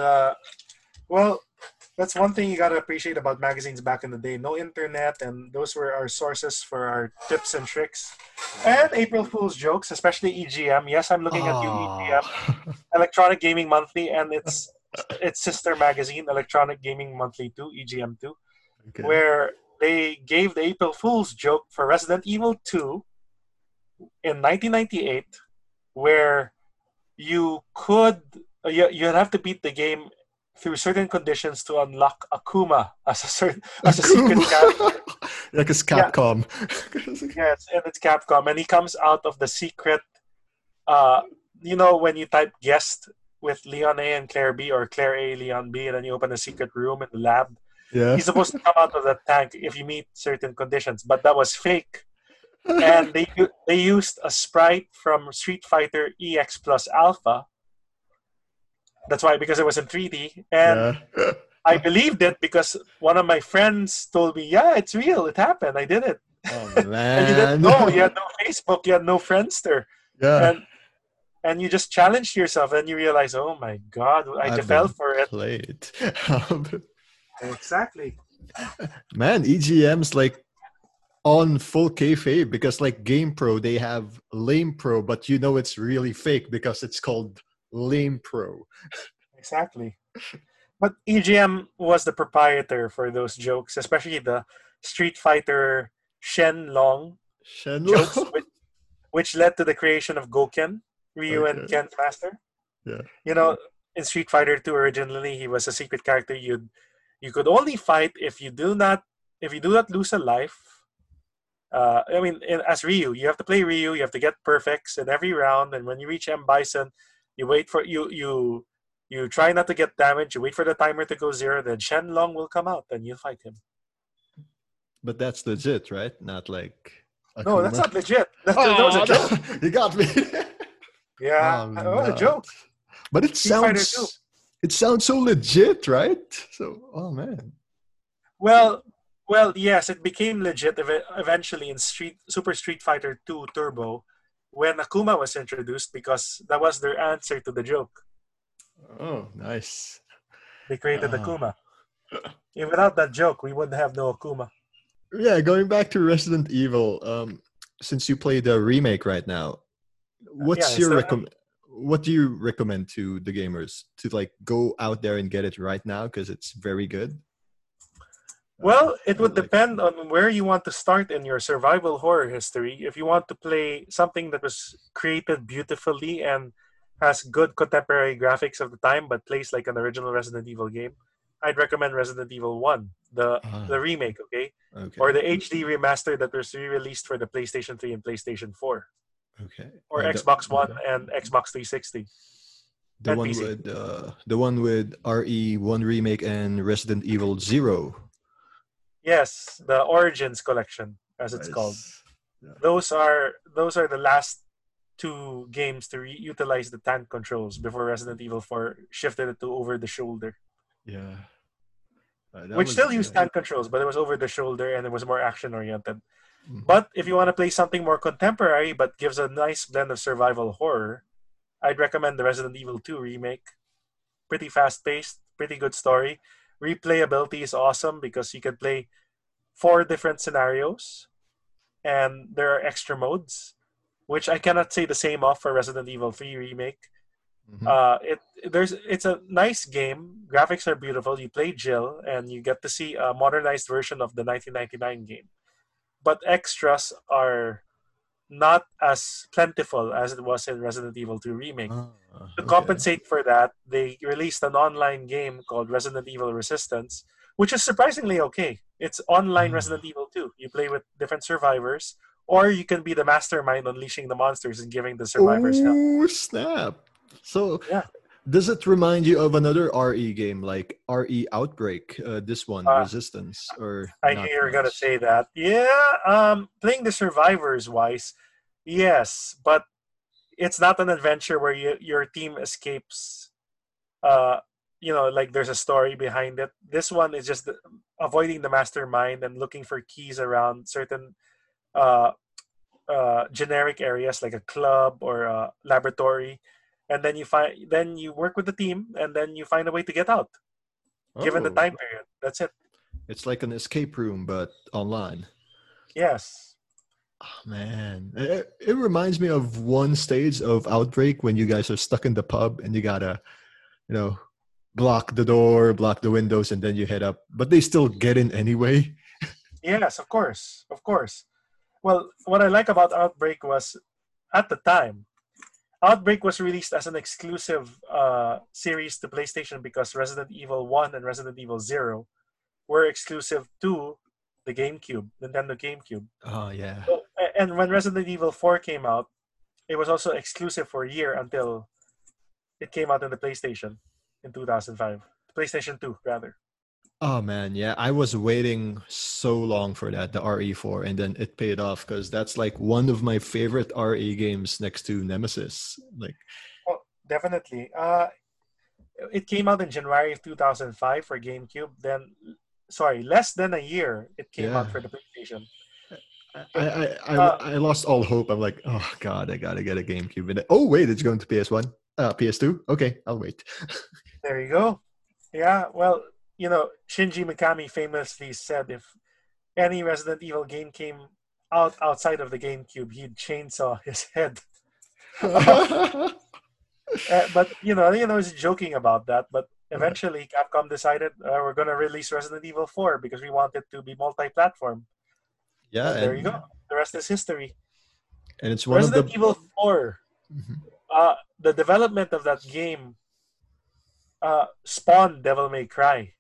well, that's one thing you gotta appreciate about magazines back in the day. No internet, and those were our sources for our tips and tricks. And April Fool's jokes, especially EGM. Yes, I'm looking at you, EGM. Electronic Gaming Monthly, and its sister magazine, Electronic Gaming Monthly 2, EGM 2, where they gave the April Fool's joke for Resident Evil 2 in 1998, where you'd have to beat the game through certain conditions to unlock Akuma as a secret character. Like it's Capcom. Yeah. Yes, and it's Capcom, and he comes out of the secret. You know when you type guest with Leon A and Claire B, or Claire A, Leon B, and then you open a secret room in the lab. Yeah. He's supposed to come out of the tank if you meet certain conditions, but that was fake. And they used a sprite from Street Fighter EX Plus Alpha. That's why, because it was in 3D. And I believed it because one of my friends told me, yeah, it's real. It happened. I did it. Oh, man. And you didn't know. You had no Facebook. You had no Friendster. Yeah. And you just challenged yourself. And you realize, oh, my God, I fell for it. Played. Exactly. Man, EGM's like on full kayfabe, because like GamePro, they have Lame Pro, but you know it's really fake because it's called Lame Pro. Exactly. But EGM was the proprietor for those jokes, especially the Street Fighter Shenlong jokes, which led to the creation of Goken, Ryu and Ken's master. Yeah. You know, in Street Fighter 2 originally, he was a secret character. You could only fight if you do not lose a life. I mean, as Ryu, you have to play Ryu. You have to get perfects in every round, and when you reach M. Bison, you wait for you try not to get damaged. You wait for the timer to go 0. Then Shenlong will come out, and you fight him. But that's legit, right? Not like Akuma. No, that's not legit. That was a joke. You got me. Yeah, a joke. But it sounds so legit, right? So, oh man. Well, yes, it became legit eventually in Super Street Fighter 2 Turbo, when Akuma was introduced, because that was their answer to the joke. Oh, nice. They created Akuma. If without that joke, we wouldn't have no Akuma. Yeah, going back to Resident Evil, since you play the remake right now, what's your what do you recommend to the gamers to like go out there and get it right now, because it's very good? Well, it would depend on where you want to start in your survival horror history. If you want to play something that was created beautifully and has good contemporary graphics of the time but plays like an original Resident Evil game, I'd recommend Resident Evil 1, the remake, okay? Or the HD remaster that was re-released for the PlayStation 3 and PlayStation 4. Okay. Or Xbox One and Xbox 360. The one with RE1 Remake and Resident Evil 0. Yes, the Origins Collection, as it's called. Yeah. Those are the last two games to utilize the tank controls before Resident Evil 4 shifted it to over the shoulder. Yeah. Which still used tank controls, but it was over the shoulder and it was more action oriented. Mm-hmm. But if you want to play something more contemporary but gives a nice blend of survival horror, I'd recommend the Resident Evil 2 remake. Pretty fast-paced, pretty good story. Replayability is awesome because you can play 4 different scenarios and there are extra modes, which I cannot say the same of for Resident Evil 3 remake. Mm-hmm. It's a nice game. Graphics are beautiful. You play Jill and you get to see a modernized version of the 1999 game. But extras are not as plentiful as it was in Resident Evil 2 Remake. To compensate for that, they released an online game called Resident Evil Resistance, which is surprisingly okay. It's online Resident Evil 2. You play with different survivors, or you can be the mastermind unleashing the monsters and giving the survivors help. Oh, snap. So, does it remind you of another RE game like RE Outbreak, this one, Resistance? Or I knew you were going to say that. Yeah, playing the survivors wise, yes, but it's not an adventure where your team escapes, like there's a story behind it. This one is just avoiding the mastermind and looking for keys around certain generic areas like a club or a laboratory. And then you work with the team, and then you find a way to get out, given the time period. That's it. It's like an escape room, but online. Yes. Oh, man. It reminds me of one stage of Outbreak when you guys are stuck in the pub, and you gotta, block the door, block the windows, and then you head up. But they still get in anyway. Yes, of course. Of course. Well, what I like about Outbreak was, at the time, Outbreak was released as an exclusive series to PlayStation because Resident Evil 1 and Resident Evil 0 were exclusive to the GameCube, Nintendo GameCube. Oh, yeah. So, and when Resident Evil 4 came out, it was also exclusive for a year until it came out on the PlayStation in 2005. PlayStation 2, rather. Oh, man, yeah. I was waiting so long for that, the RE4, and then it paid off because that's like one of my favorite RE games next to Nemesis. Oh, definitely. It came out in January of 2005 for GameCube. Then, less than a year, it came out for the PlayStation. I lost all hope. I'm like, oh, God, I got to get a GameCube. And wait, it's going to PS1? PS2? Okay, I'll wait. There you go. Yeah, well... Shinji Mikami famously said if any Resident Evil game came out outside of the GameCube, he'd chainsaw his head. But, he's joking about that. But eventually, Capcom decided we're going to release Resident Evil 4 because we want it to be multi-platform. Yeah. And there you go. The rest is history. And it's one Resident Evil 4. Mm-hmm. The development of that game spawned Devil May Cry.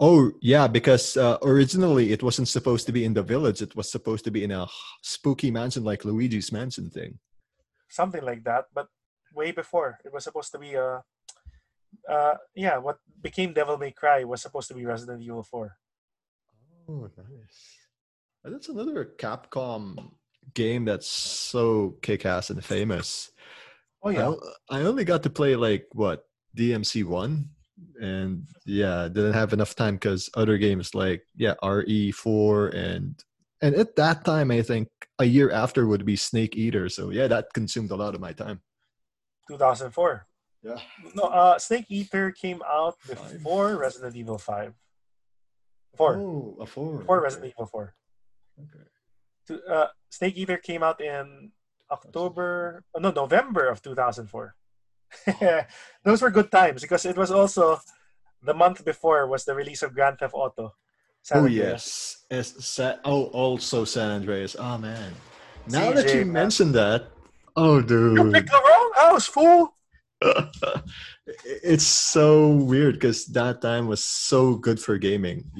Oh, yeah, because originally it wasn't supposed to be in the village. It was supposed to be in a spooky mansion like Luigi's Mansion thing. Something like that, but way before. It was supposed to be what became Devil May Cry was supposed to be Resident Evil 4. Oh, nice. That's another Capcom game that's so kick-ass and famous. Oh, yeah. I only got to play DMC1, and didn't have enough time because other games like RE4 and And at that time, I think a year after would be Snake Eater. So yeah, that consumed a lot of my time. 2004. Yeah. No, Snake Eater came out before Resident Evil 5. 4. Oh, a 4. Before Resident Evil 4. Okay. Snake Eater came out in November of 2004. Those were good times because it was also the month before was the release of Grand Theft Auto. Also San Andreas. Oh man! Now that you mentioned that, oh dude, you picked the wrong house, fool. It's so weird because that time was so good for gaming.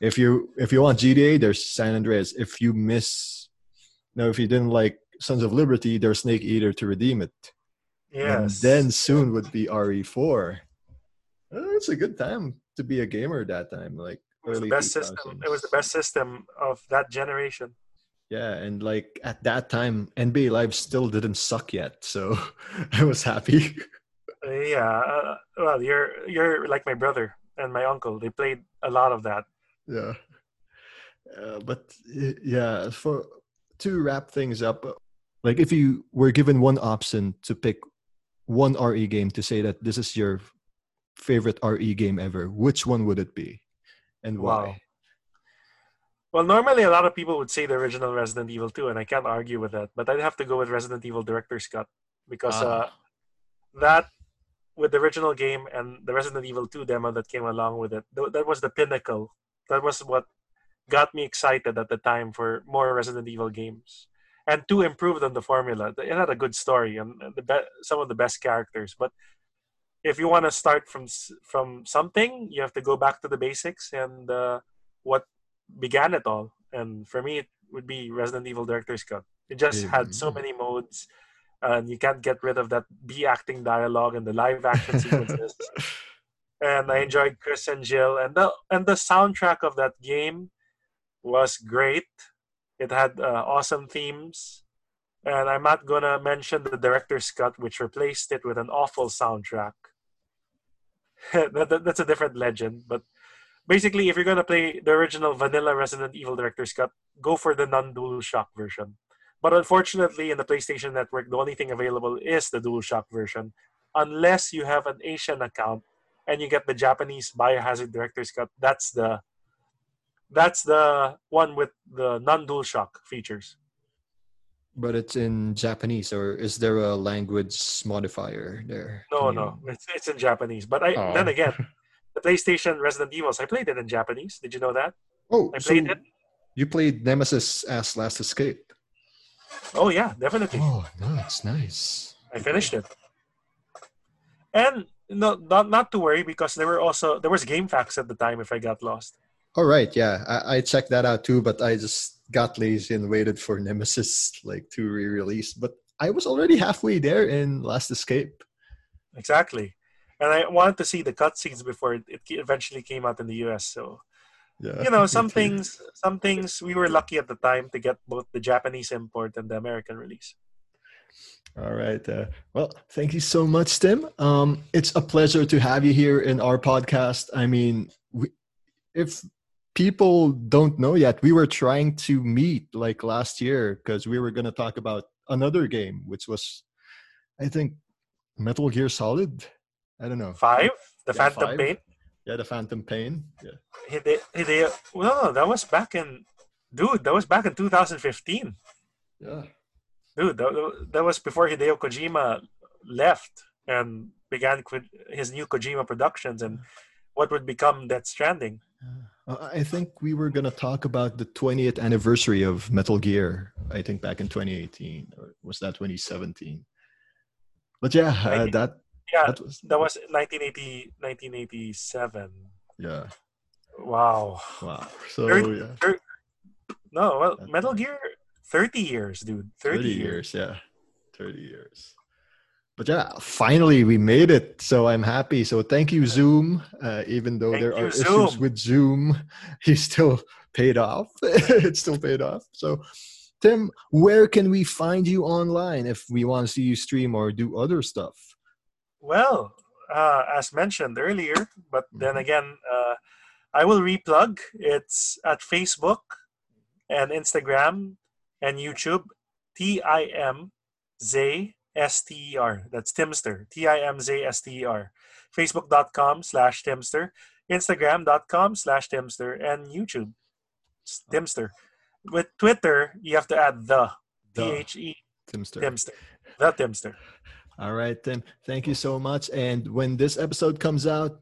If you want GTA, there's San Andreas. If you didn't like Sons of Liberty, there's Snake Eater to redeem it. Yes. And then soon would be RE4. It's a good time to be a gamer that time. Like it was the best system of that generation. Yeah, and like at that time, NBA Live still didn't suck yet, so I was happy. Yeah, well, you're like my brother and my uncle. They played a lot of that. Yeah, to wrap things up, like if you were given one option to pick one RE game to say that this is your favorite RE game ever, which one would it be and why? Wow. Well, normally a lot of people would say the original Resident Evil 2, and I can't argue with that, but I'd have to go with Resident Evil Director's Cut because that, with the original game and the Resident Evil 2 demo that came along with it, that was the pinnacle. That was what got me excited at the time for more Resident Evil games. And 2 improved on the formula. It had a good story and some of the best characters. But if you want to start from something, you have to go back to the basics and what began it all. And for me, it would be Resident Evil Director's Cut. It just had so many modes. And you can't get rid of that B-acting dialogue and the live-action sequences. And I enjoyed Chris and Jill. And the soundtrack of that game was great. It had awesome themes. And I'm not going to mention the Director's Cut, which replaced it with an awful soundtrack. That's a different legend. But basically, if you're going to play the original vanilla Resident Evil Director's Cut, go for the non-DualShock version. But unfortunately, in the PlayStation Network, the only thing available is the DualShock version, unless you have an Asian account and you get the Japanese Biohazard Director's Cut. That's the one with the non-DualShock features. But it's in Japanese, or is there a language modifier there? No, it's in Japanese. But then again, the PlayStation Resident Evils, I played it in Japanese. Did you know that? Oh, I played it. You played Nemesis as Last Escape. Oh yeah, definitely. Oh no, it's nice. I finished it, and no, not to worry because there was GameFAQs at the time if I got lost. All right, yeah, I checked that out too, but I just got lazy and waited for Nemesis to re-release. But I was already halfway there in Last Escape. Exactly, and I wanted to see the cutscenes before it eventually came out in the U.S. So. Yeah, some things we were lucky at the time to get both the Japanese import and the American release. All right. Well, thank you so much, Tim. It's a pleasure to have you here in our podcast. I mean, if people don't know yet, we were trying to meet last year because we were going to talk about another game, which was, I think, Metal Gear Solid. I don't know. 5? Phantom Pain? Yeah, the Phantom Pain. Yeah. No, that was back in... Dude, that was back in 2015. Yeah. Dude, that was before Hideo Kojima left and began his new Kojima Productions and what would become Death Stranding. Yeah. I think we were going to talk about the 20th anniversary of Metal Gear, I think back in 2018. Or was that 2017? But yeah, Yeah, that was 1987. Yeah. Wow. So, Metal Gear, 30 years, dude. 30 years. But yeah, finally we made it. So I'm happy. So thank you, Zoom. Even though issues with Zoom, it's still paid off. So, Tim, where can we find you online if we want to see you stream or do other stuff? Well, as mentioned earlier, but then again, I will replug. It's at Facebook and Instagram and YouTube, TIMZSTER. That's Timster. TIMZSTER. Facebook.com/Timster. Instagram.com/Timster. And YouTube. Timster. With Twitter, you have to add the. THE. Timster. Timster. The Timster. All right, Tim. Thank you so much. And when this episode comes out,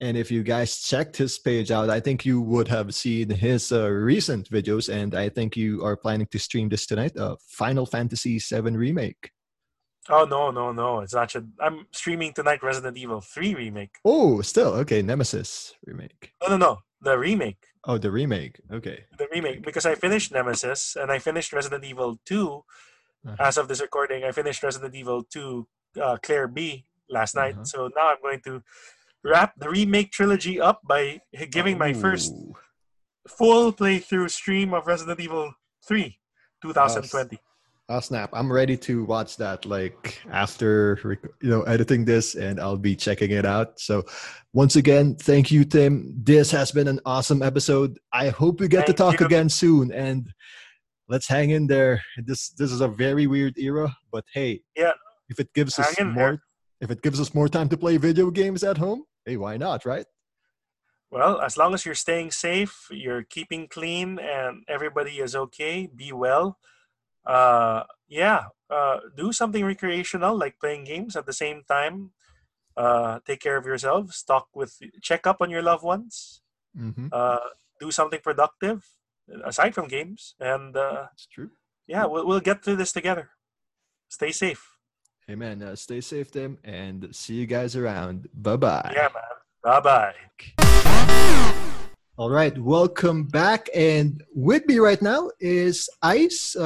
and if you guys checked his page out, I think you would have seen his recent videos, and I think you are planning to stream this tonight, Final Fantasy VII Remake. Oh, no. It's not. I'm streaming tonight Resident Evil 3 Remake. Oh, still. Okay, Nemesis Remake. No. The remake. Oh, the remake. Okay. The remake, because I finished Nemesis, and I finished Resident Evil 2. Uh-huh. As of this recording, I finished Resident Evil 2 Claire B last night. Uh-huh. So now I'm going to wrap the remake trilogy up by giving my first full playthrough stream of Resident Evil 3 2020. Oh snap. I'm ready to watch that after editing this, and I'll be checking it out. So once again, thank you, Tim. This has been an awesome episode. I hope we get to talk again soon, and let's hang in there. This is a very weird era, but hey, yeah, if it gives us more time to play video games at home, hey, why not, right? Well, as long as you're staying safe, you're keeping clean, and everybody is okay, be well. Do something recreational like playing games at the same time. Take care of yourselves. Check up on your loved ones. Mm-hmm. Do something productive aside from games. And it's true. Yeah, we'll get through this together. Stay safe. Hey, man, stay safe, Tim, and see you guys around. Bye-bye. Yeah, man. Bye-bye. All right. Welcome back. And with me right now is Ice.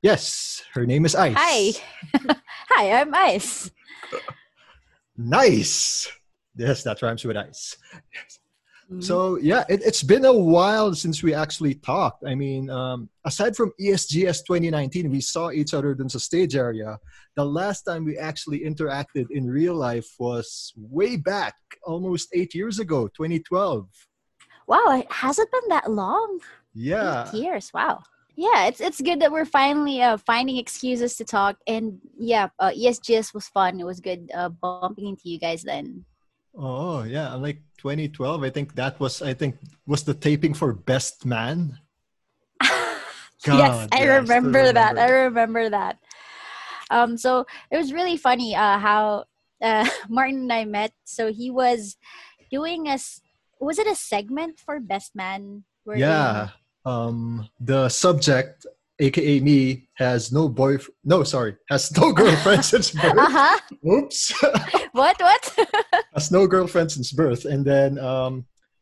Yes, her name is Ice. Hi. Hi, I'm Ice. Nice. Yes, that rhymes with ice. Yes. Mm-hmm. So, yeah, it's been a while since we actually talked. I mean, aside from ESGS 2019, we saw each other in the stage area. The last time we actually interacted in real life was way back, almost 8 years ago, 2012. Wow, it hasn't been that long. Yeah. 8 years, wow. Yeah, it's good that we're finally finding excuses to talk. And yeah, ESGS was fun. It was good bumping into you guys then. Oh yeah, 2012. I think that was the taping for Best Man. God, yes, I remember that. So it was really funny how Martin and I met. So he was doing was it a segment for Best Man? Yeah. The subject, aka me, has has no girlfriend since birth. Uh-huh. Oops. What? Has no girlfriend since birth. And then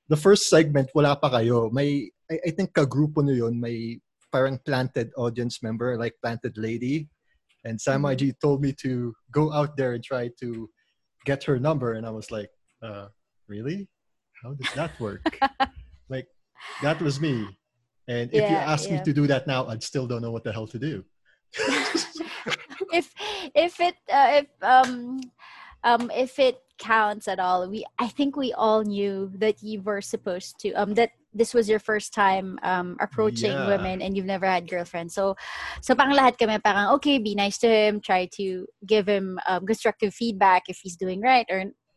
the first segment, wala pa kayo. May, I think kagrupo niyo yun, may parang planted audience member, like planted lady. And Sam IG told me to go out there and try to get her number. And I was like, really? How does that work? That was me. And if you ask me to do that now, I still don't know what the hell to do. If it counts at all, I think we all knew that you were supposed to that this was your first time approaching women, and you've never had girlfriends. So pang lahat kami parang okay, be nice to him, try to give him constructive feedback if he's doing right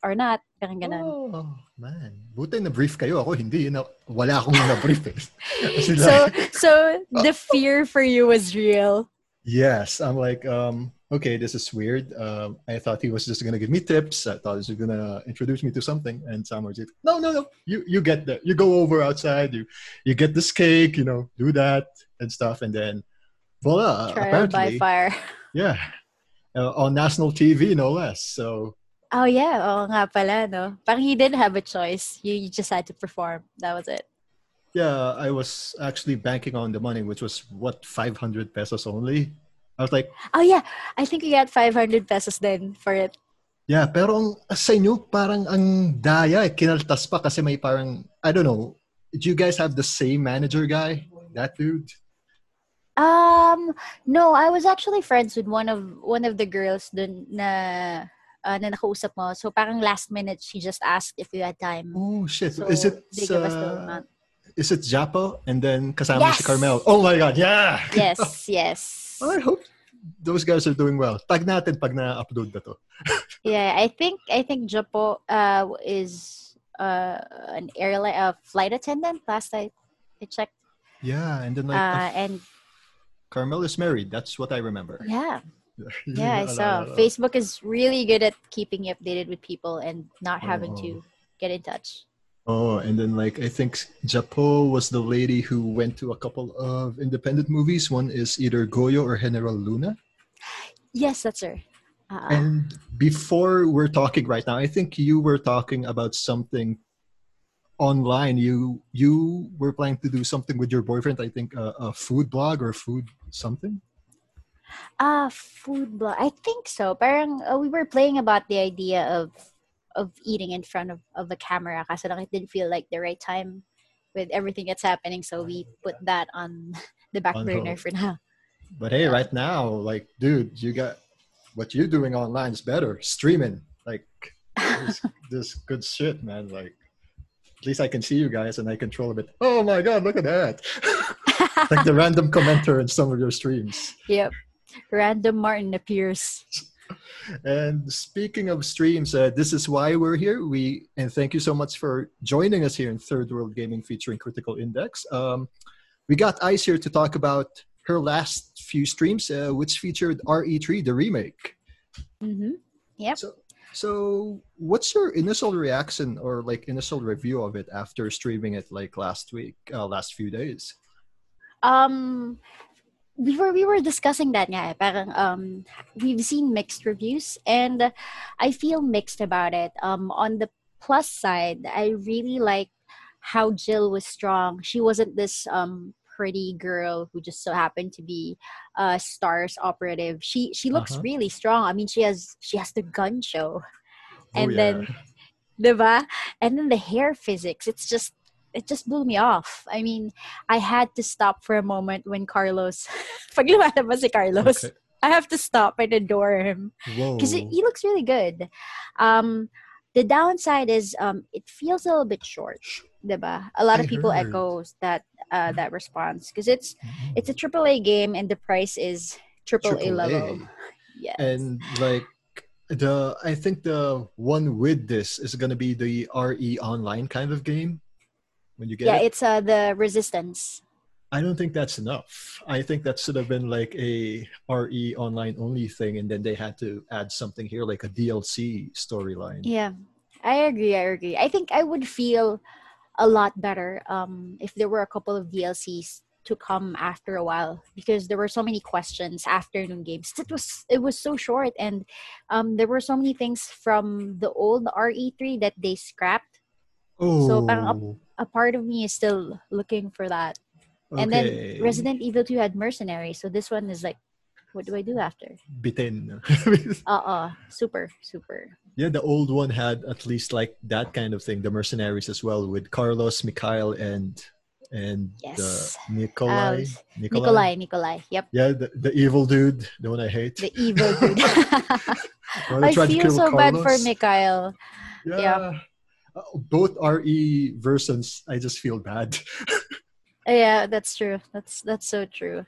or not, parang ganun. Oh man, buti na brief kayo, ako hindi, wala akong na brief. So the fear for you was real. Yes, I'm like, okay, this is weird. I thought he was just gonna give me tips. I thought he was gonna introduce me to something, and Sam was like, no. You get there. You go over outside. You get this cake. Do that and stuff, and then, voila! Trial apparently, by fire. Yeah, on national TV, no less. So. Oh yeah, oh nga pala, no. Parang he didn't have a choice. You just had to perform. That was it. Yeah, I was actually banking on the money, which was 500 pesos only. I was like, oh yeah, I think we got 500 pesos then for it. Yeah, pero sa inyo parang ang daya, kinaltas pa kasi may parang, I don't know. Do you guys have the same manager guy? That dude? No, I was actually friends with one of the girls dun na nakausap mo. So parang last minute, she just asked if we had time. Oh, shit. So, is it Is it Japo? And then kasama si Carmel. Oh my God, yeah! Yes, yes. Well, I hope those guys are doing well. Tag natin pag na-upload na to. Yeah, I think Japo is an airline flight attendant last I checked. Yeah, and then like and Carmel is married. That's what I remember. Yeah. Yeah, I saw. Facebook is really good at keeping you updated with people and not having to get in touch. Oh, and then like I think Japo was the lady who went to a couple of independent movies. One is either Goyo or General Luna. Yes, that's her. And before we're talking right now, I think you were talking about something online. You were planning to do something with your boyfriend. I think a food blog or food something. Food blog. I think so. Parang we were playing about the idea of eating in front of a camera. Kasi it didn't feel like the right time with everything that's happening. So we put that on the back burner for now. But hey, right now, like, dude, you got what you're doing online is better. Streaming, like, this good shit, man. Like, at least I can see you guys and I control a bit. Oh my God, look at that. Like the random commenter in some of your streams. Yep. Random Martin appears. And speaking of streams, this is why we're here. And thank you so much for joining us here in Third World Gaming featuring Critical Index. We got Ice here to talk about her last few streams, which featured RE3, the remake. Mm-hmm. Yep. So what's your initial reaction or like initial review of it after streaming it like last week, last few days? We were discussing that nga. Parang we've seen mixed reviews and I feel mixed about it. On the plus side, I really liked how Jill was strong. She wasn't this pretty girl who just so happened to be a STARS operative. She looks really strong. I mean, she has the gun show, and then, diba? And then the hair physics. It just blew me off. I mean, I had to stop for a moment when Carlos... Pag lumalabas si Carlos, okay. I have to stop and adore him. Because he looks really good. The downside is it feels a little bit short. Diba? A lot of people echo that response. Because it's a AAA game and the price is AAA level. Yes. And like... I think the one with this is going to be the RE Online kind of game. When you get it's the Resistance. I don't think that's enough. I think that should have been like a RE online only thing, and then they had to add something here, like a DLC storyline. Yeah, I agree. I think I would feel a lot better if there were a couple of DLCs to come after a while, because there were so many questions after noon games. It was so short, and there were so many things from the old RE3 that they scrapped. Oh. So parang a part of me is still looking for that. Okay. And then Resident Evil 2 had mercenaries, so this one is like, what do I do after? Bitten. Super, super. Yeah, the old one had at least like that kind of thing, the mercenaries as well, with Carlos, Mikhail, and Nikolai. Nikolai. Yep. Yeah, the evil dude, the one I hate. The evil dude. I feel so bad for Mikhail. Yeah. Both RE versions, I just feel bad. Yeah, that's true. That's so true.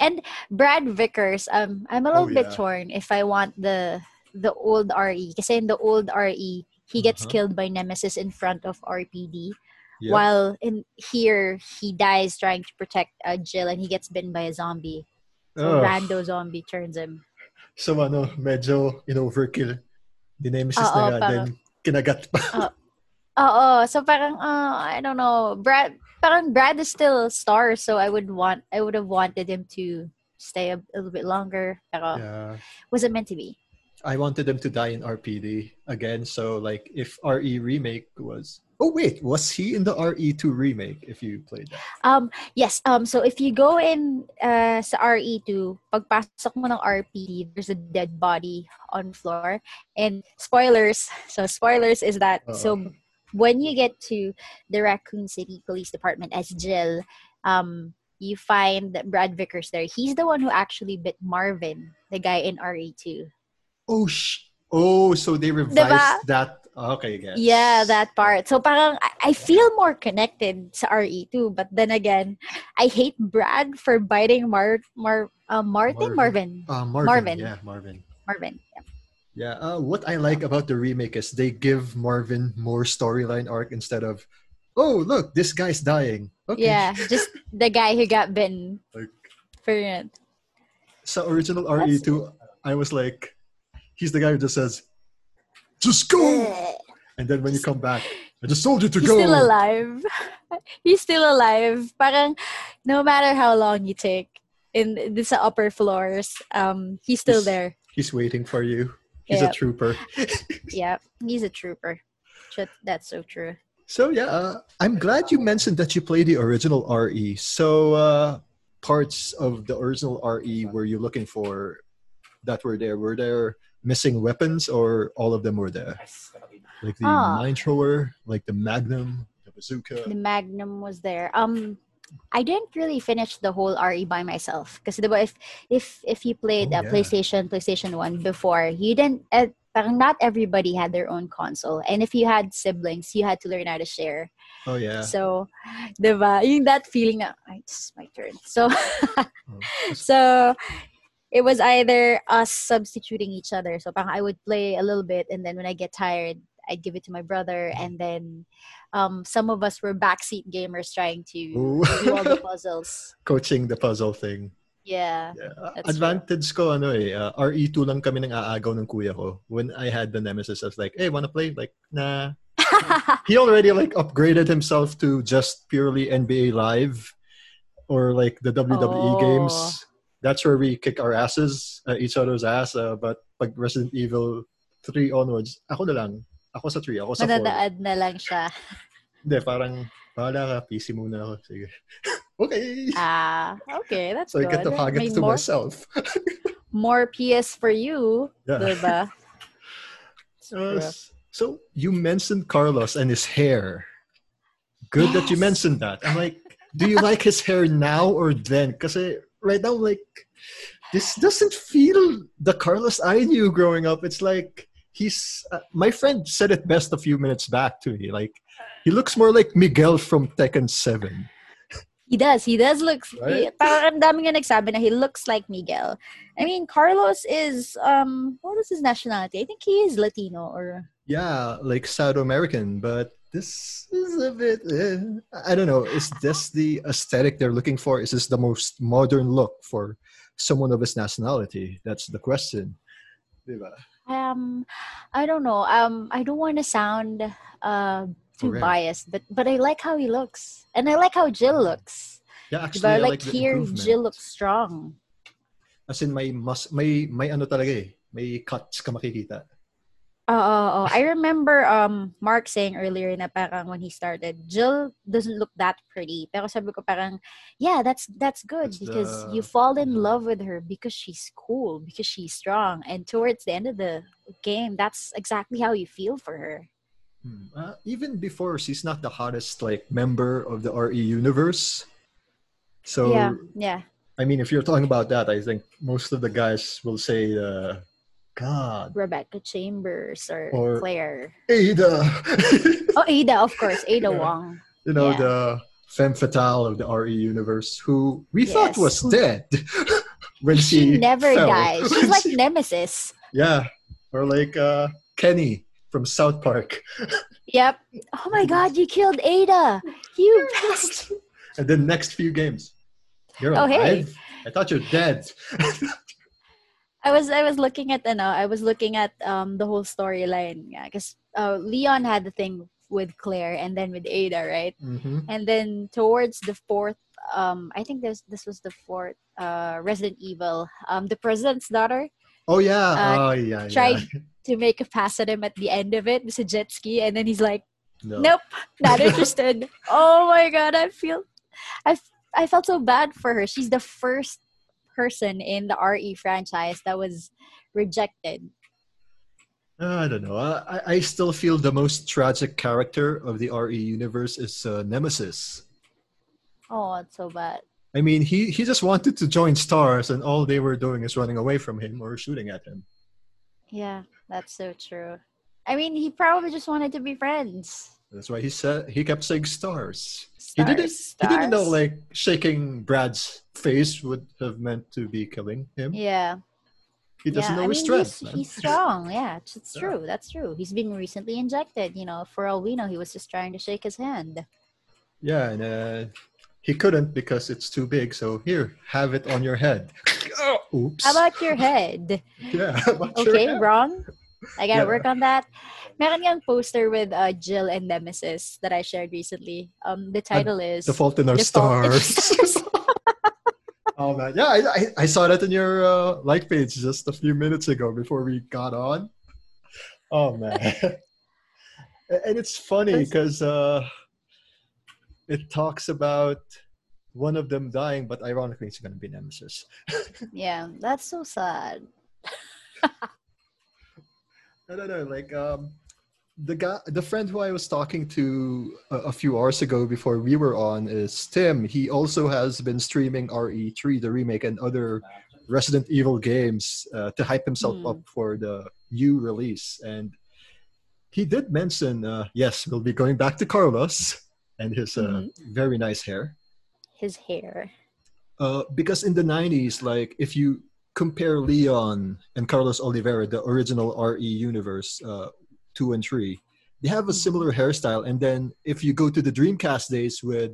And Brad Vickers, I'm a little bit torn if I want the old RE. Kasi in the old RE, he gets killed by Nemesis in front of RPD. Yep. While in here, he dies trying to protect Jill and he gets bitten by a zombie. So rando zombie turns him. So medyo in overkill. The Nemesis na then kinagat pa. So parang I don't know. Brad is still a star, so I would have wanted him to stay a little bit longer. Pero was it meant to be? I wanted him to die in RPD again. So like, if RE remake was was he in the RE2 remake? If you played that, yes. So if you go in sa RE2, pagpasok mo ng RPD, there's a dead body on floor. And spoilers. So spoilers is that so. When you get to the Raccoon City Police Department as Jill, you find that Brad Vickers there. He's the one who actually bit Marvin, the guy in RE2. So they revised that Okay, yes. Yeah, that part. So parang I feel more connected sa RE2, but then again, I hate Brad for biting Marvin. Yeah. Yeah, what I like about the remake is they give Marvin more storyline arc instead of, oh, look, this guy's dying. Okay. Yeah, just the guy who got bitten. Like, brilliant. So original RE2, I was like, he's the guy who just says, just go! And then when you come back, I just told you to go! He's still alive. He's still alive. Parang, no matter how long you take, in this upper floors, he's still there. He's waiting for you. He's a trooper. Yeah, he's a trooper. That's so true. So yeah, I'm glad you mentioned that you played the original RE. So parts of the original RE were you looking for that were there? Were there missing weapons or all of them were there? Like the mine thrower, like the magnum, the bazooka. The magnum was there. I didn't really finish the whole RE by myself because if you played PlayStation 1 before, you didn't. Not everybody had their own console, and if you had siblings, you had to learn how to share. Oh yeah. So, diba, yung that feeling. It's my turn. So, so it was either us substituting each other. So, I would play a little bit, and then when I get tired, I'd give it to my brother, and then some of us were backseat gamers trying to do all the puzzles. Coaching the puzzle thing. Yeah. Advantage ko ano eh, RE2 lang kami nang aagaw ng kuya ko. When I had the Nemesis, I was like, hey, wanna play? Like, nah. He already like upgraded himself to just purely NBA Live or like the WWE games. That's where we kick our asses, each other's ass. But pag Resident Evil 3 onwards, ako na lang. Ako sa 3, ako sa 4. Manadaad na lang siya. Hindi, parang, bahala ka, PC muna ako. Sige. Okay. Ah, okay. That's so good. So I get to hug it to myself. More PS for you. Yeah. So you mentioned Carlos and his hair. Good that you mentioned that. I'm like, do you like his hair now or then? Because right now, like, this doesn't feel the Carlos I knew growing up. It's like, he's my friend said it best a few minutes back to me. Like, he looks more like Miguel from Tekken 7. He does. He does look. Right? Parang dami nga nagsabi na he looks like Miguel. I mean, Carlos is what is his nationality? I think he is Latino or like South American. But this is a bit. I don't know. Is this the aesthetic they're looking for? Is this the most modern look for someone of his nationality? That's the question. Diba? I don't know. I don't want to sound too biased, but I like how he looks, and I like how Jill looks. Yeah, actually, but I like here Jill looks strong. As in, may ano talaga eh, may cuts ka makikita. Oh. I remember Mark saying earlier na parang when he started, Jill doesn't look that pretty. Pero sabi ko parang, yeah, that's good because you fall in love with her because she's cool, because she's strong. And towards the end of the game, that's exactly how you feel for her. Even before, she's not the hottest like member of the RE universe. So yeah. I mean, if you're talking about that, I think most of the guys will say God, Rebecca Chambers or Claire, Ada. Ada, of course, Ada Wong. You know, the femme fatale of the RE universe, who we thought was dead when she never died. She's like Nemesis. Yeah, or like Kenny from South Park. Yep. Oh my God, you killed Ada. You best. And the next few games, you're alive. Hey. I thought you're dead. I was looking at the whole storyline because Leon had the thing with Claire and then with Ada, right? Mm-hmm. And then towards the fourth, I think this was the fourth Resident Evil, the president's daughter. Oh yeah, tried to make a pass at him at the end of it with a jet ski, and then he's like, "Nope, not interested." Oh my God, I felt so bad for her. She's the first person in the RE franchise that was rejected. I don't know. I still feel the most tragic character of the RE universe is Nemesis. Oh, that's so bad. I mean, he just wanted to join STARS, and all they were doing is running away from him or shooting at him. Yeah, that's so true. I mean, he probably just wanted to be friends. That's why he said he kept saying stars. He didn't know like shaking Brad's face would have meant to be killing him. Yeah. He doesn't know his strength. He's strong. Yeah, it's true. That's true. He's been recently injected. You know, for all we know, he was just trying to shake his hand. Yeah, and he couldn't because it's too big. So here, have it on your head. Oh, oops. How about your head? Yeah. How about your head? Wrong. I gotta work on that. Meron ngang poster with Jill and Nemesis that I shared recently. The title is "The Fault in Our Stars." Oh man, yeah, I saw that in your like page just a few minutes ago before we got on. Oh man, and it's funny because it talks about one of them dying, but ironically, it's going to be Nemesis. Yeah, that's so sad. I don't know, like the friend who I was talking to a few hours ago before we were on is Tim. He also has been streaming RE3, the remake, and other Resident Evil games to hype himself up for the new release. And he did mention, yes, we'll be going back to Carlos and his very nice hair. His hair. Because in the 90s, like, if you compare Leon and Carlos Oliveira, the original RE universe 2 and 3, they have a similar hairstyle. And then if you go to the Dreamcast days with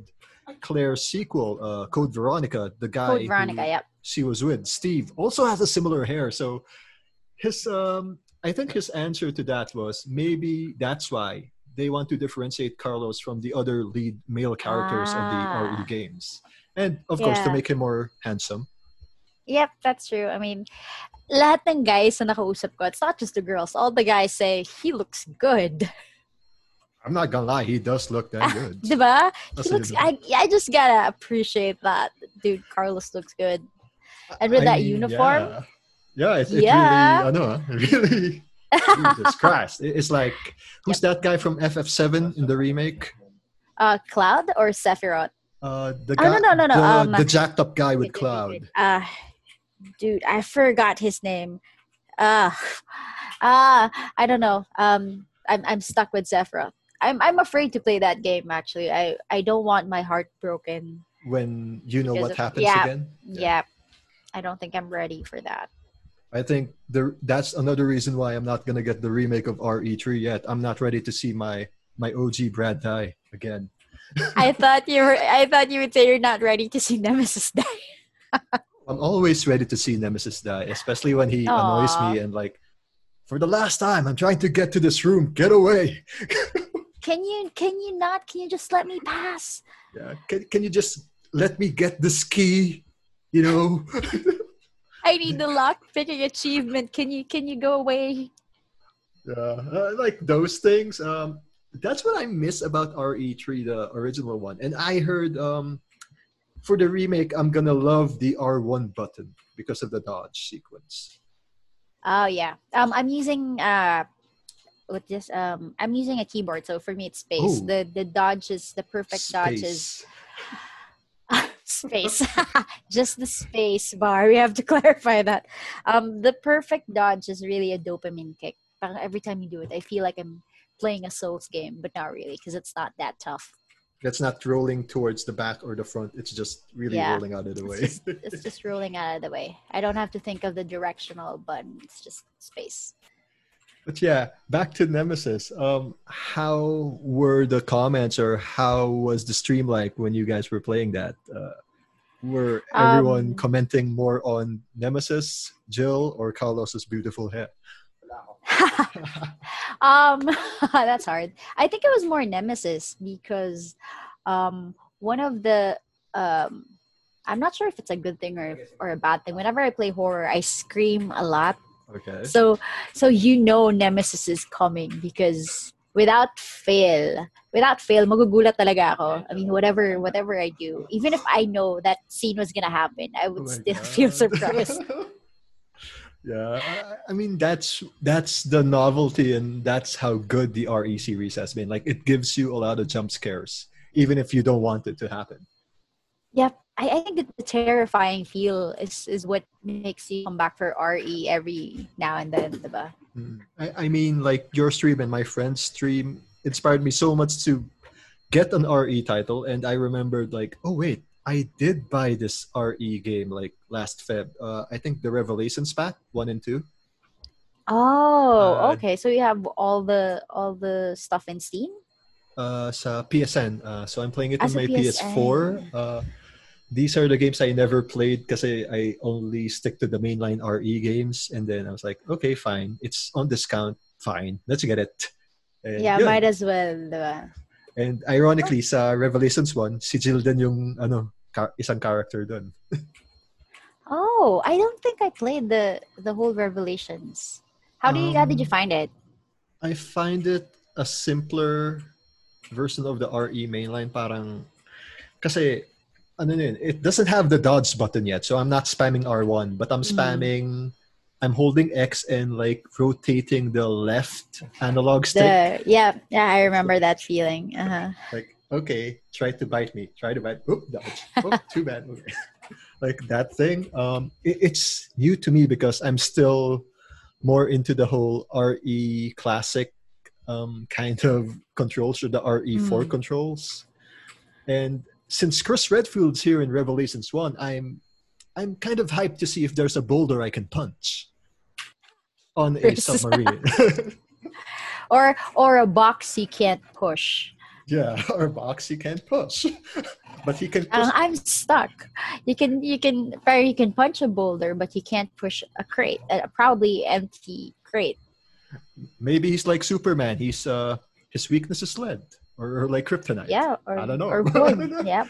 Claire's sequel, Code Veronica, the guy she was with, Steve, also has a similar hair. So his, I think his answer to that was maybe that's why they want to differentiate Carlos from the other lead male characters of the RE games. And of course, to make him more handsome. Yep, that's true. I mean, lahat ng guys na nakausap ko, it's not just the girls. All the guys say, he looks good. I'm not gonna lie, he does look that good. Diba? He looks, I just gotta appreciate that. Dude, Carlos looks good. And with that uniform. Yeah, it really, Jesus Christ. It's like, who's that guy from FF7 in the remake? Cloud or Sephiroth? The guy, the jacked up guy with Cloud. Dude, I forgot his name. I don't know. I'm stuck with Sephiroth. I'm afraid to play that game actually. I don't want my heart broken. When you know what happens again? Yeah. I don't think I'm ready for that. I think that's another reason why I'm not gonna get the remake of RE3 yet. I'm not ready to see my OG Brad die again. I thought you would say you're not ready to see Nemesis die. I'm always ready to see Nemesis die, especially when he annoys me and like, for the last time, I'm trying to get to this room. Get away. Can you just let me pass? Yeah. Can you just let me get this key? You know? I need the lock picking achievement. Can you go away? Yeah. Like those things. That's what I miss about RE3, the original one. And I heard for the remake, I'm going to love the R1 button because of the dodge sequence. Oh, yeah. I'm using a keyboard, so for me, it's space. The dodge is the perfect dodge is space. Just the space bar. We have to clarify that. The perfect dodge is really a dopamine kick. Every time you do it, I feel like I'm playing a Souls game, but not really because it's not that tough. That's not rolling towards the back or the front. It's just really rolling out of the way. It's just rolling out of the way. I don't have to think of the directional button. It's just space. But yeah, back to Nemesis. How were the comments or how was the stream like when you guys were playing that? Were everyone commenting more on Nemesis, Jill, or Carlos's beautiful hair? That's hard. I think it was more Nemesis because one of the I'm not sure if it's a good thing or a bad thing. Whenever I play horror, I scream a lot. Okay. So Nemesis is coming because without fail, magugulat talaga ako. I mean, whatever I do, even if I know that scene was gonna happen, I would still feel surprised. Yeah, I mean, that's the novelty and that's how good the RE series has been. Like, it gives you a lot of jump scares, even if you don't want it to happen. Yep, I think that the terrifying feel is what makes you come back for RE every now and then, diba? I mean, like, your stream and my friend's stream inspired me so much to get an RE title, and I remembered, like, oh wait, I did buy this RE game like last Feb. I think the Revelations pack 1 and 2. Oh, okay. So you have all the stuff in Steam? Sa PSN. So I'm playing it on my PS4. These are the games I never played because I only stick to the mainline RE games. And then I was like, okay, fine. It's on discount. Fine. Let's get it. And yeah, might as well. Diba? And ironically, sa Revelations 1, si Jill din yung isang character dun. Oh, I don't think I played the whole Revelations. How did you find it? I find it a simpler version of the RE mainline. Parang, kasi... it doesn't have the dodge button yet, so I'm not spamming R1, but I'm spamming, I'm holding X and like rotating the left analog stick. Yeah, I remember that feeling. Uh-huh. Like, okay, try to bite me. Oop, dodge. Oop, too bad. Okay. Like that thing. It's new to me because I'm still more into the whole RE classic kind of controls, or the RE4 controls. And since Chris Redfield's here in Revelations 1, I'm kind of hyped to see if there's a boulder I can punch on a submarine. or a box he can't push. Yeah, or a box he can't push. But he can push. I'm stuck. You can punch a boulder, but you can't push a crate, a probably empty crate. Maybe he's like Superman. He's his weakness is lead. Or like kryptonite. Yeah, or I don't know. Or wood. Yep.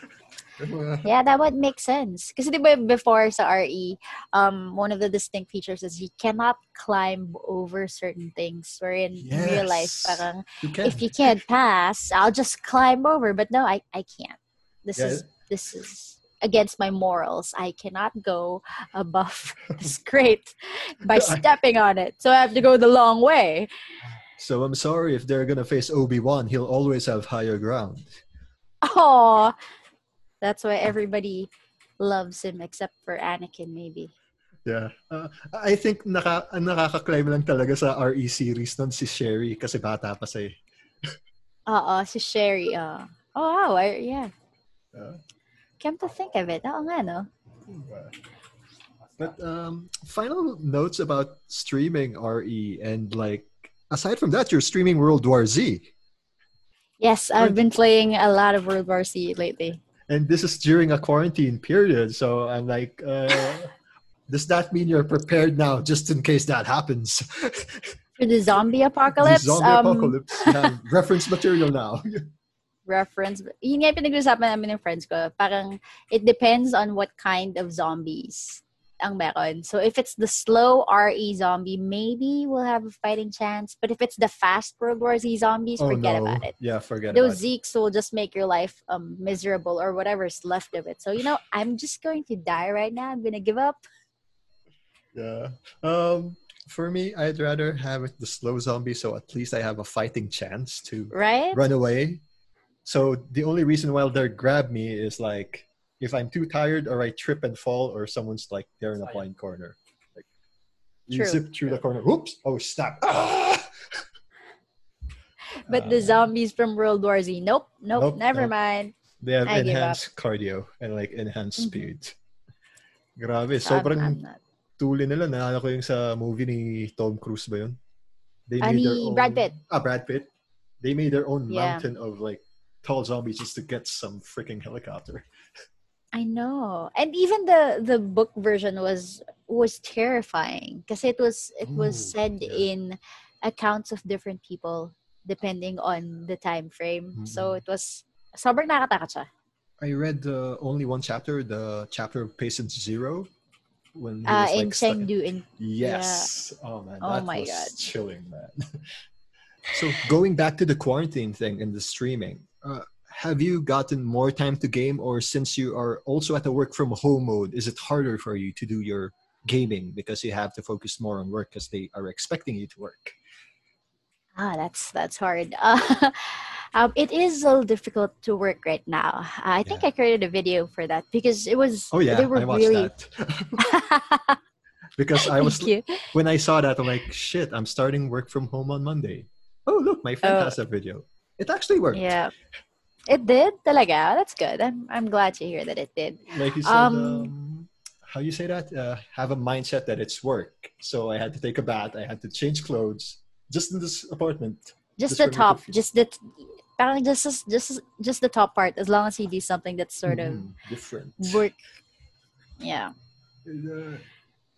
Yeah, that would make sense. Because before sa RE, one of the distinct features is you cannot climb over certain things. Where in real life, parang, if you can't pass, I'll just climb over. But no, I can't. This is against my morals. I cannot go above this crate by stepping on it. So I have to go the long way. So I'm sorry, if they're gonna face Obi-Wan, he'll always have higher ground. Oh, that's why everybody loves him except for Anakin, maybe. Yeah, I think nakaka-climb lang talaga sa RE series nun si Sherry kasi bata pa siya. Si Sherry. Oh wow, yeah. Come to think of it, oo nga, no? But final notes about streaming RE and like. Aside from that, you're streaming World War Z. Yes, I've been playing a lot of World War Z lately. And this is during a quarantine period, so I'm like, does that mean you're prepared now just in case that happens? For the zombie apocalypse? The zombie apocalypse. Yeah, reference material now. Reference. Yun nga pinag-usapan namin ng friends ko. Parang, it depends on what kind of zombies. So if it's the slow RE zombie, maybe we'll have a fighting chance. But if it's the fast World War Z zombies, forget about it. Yeah, forget about it. Those Zeeks will just make your life miserable or whatever's left of it. So, I'm just going to die right now. I'm going to give up. Yeah. For me, I'd rather have it the slow zombie, so at least I have a fighting chance to run away. So the only reason why they'll grab me is like, if I'm too tired or I trip and fall or someone's like there in a blind corner. Like, you zip through the corner. Oops. Oh, snap. Ah! But the zombies from World War Z. Nope. Never mind. They have enhanced cardio and like enhanced speed. Grabe. Sobrang tuli nila. Naalala ko yung sa movie ni Tom Cruise ba yun? Brad Pitt. Brad Pitt. They made their own mountain of like tall zombies just to get some freaking helicopter. I know, and even the book version was terrifying because it was said in accounts of different people depending on the time frame. So it was sobrang nakatakot siya. I read only one chapter, the chapter of Patient Zero, when he was in Chengdu. Oh man, that was chilling, man. So going back to the quarantine thing and the streaming. Have you gotten more time to game, or since you are also at the work from home mode, is it harder for you to do your gaming because you have to focus more on work because they are expecting you to work? That's hard. It is a little difficult to work right now. I think I created a video for that because it was. Oh yeah, they were I watched really... that. Because I was when I saw that, I'm like, shit, I'm starting work from home on Monday. Oh look, my friend has a video. It actually worked. Yeah, it did. Talaga, that's good. I'm glad to hear that it did. Like you said, how you say that? Have a mindset that it's work. So I had to take a bath. I had to change clothes just in this apartment. Just the top, just the top part. As long as you do something that's sort of different work, yeah.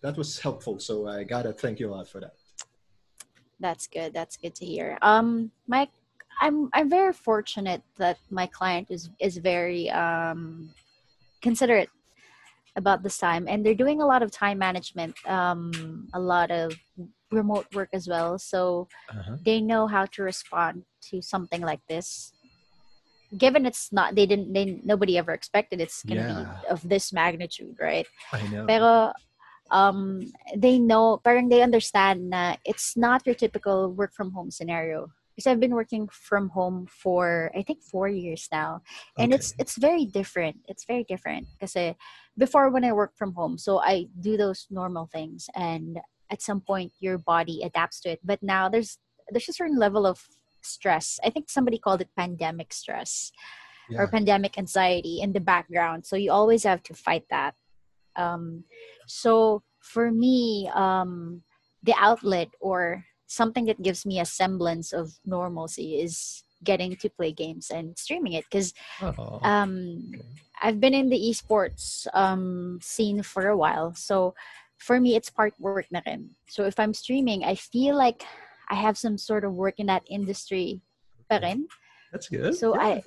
That was helpful. So I gotta thank you a lot for that. That's good. That's good to hear. Mike, I'm very fortunate that my client is very considerate about this time, and they're doing a lot of time management, a lot of remote work as well, so they know how to respond to something like this. Given it's not, nobody ever expected it's gonna be of this magnitude, right? I know. Pero they know, parang they understand that it's not your typical work from home scenario. Because I've been working from home for I think 4 years now, and it's very different. It's very different because before when I worked from home, so I do those normal things and. At some point, your body adapts to it. But now there's a certain level of stress. I think somebody called it pandemic stress or pandemic anxiety in the background. So you always have to fight that. So for me, the outlet or something that gives me a semblance of normalcy is getting to play games and streaming it. Because I've been in the esports scene for a while. So... for me, it's part work na rin. So if I'm streaming, I feel like I have some sort of work in that industry pa rin. That's good. So I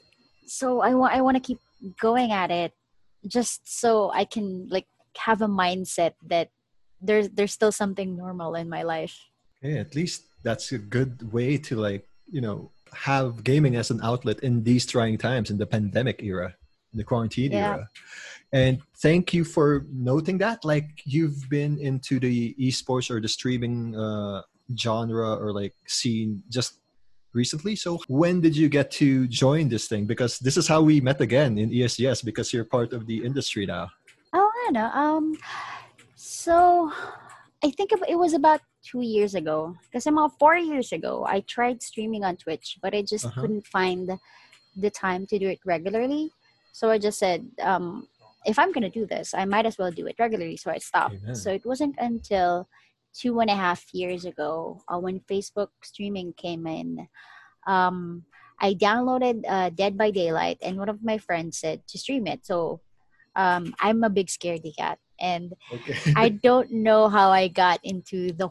want to keep going at it just so I can like have a mindset that there's still something normal in my life. Okay, at least that's a good way to like, you know, have gaming as an outlet in these trying times in the pandemic era. The quarantine era. And thank you for noting that. Like you've been into the esports or the streaming genre or like scene just recently. So when did you get to join this thing? Because this is how we met again in ESGS because you're part of the industry now. Oh, I know. So I think it was about 2 years ago because about 4 years ago, I tried streaming on Twitch, but I just couldn't find the time to do it regularly. So I just said, if I'm going to do this, I might as well do it regularly. So I stopped. Amen. So it wasn't until 2.5 years ago when Facebook streaming came in. I downloaded Dead by Daylight and one of my friends said to stream it. So I'm a big scaredy cat. And I don't know how I got into the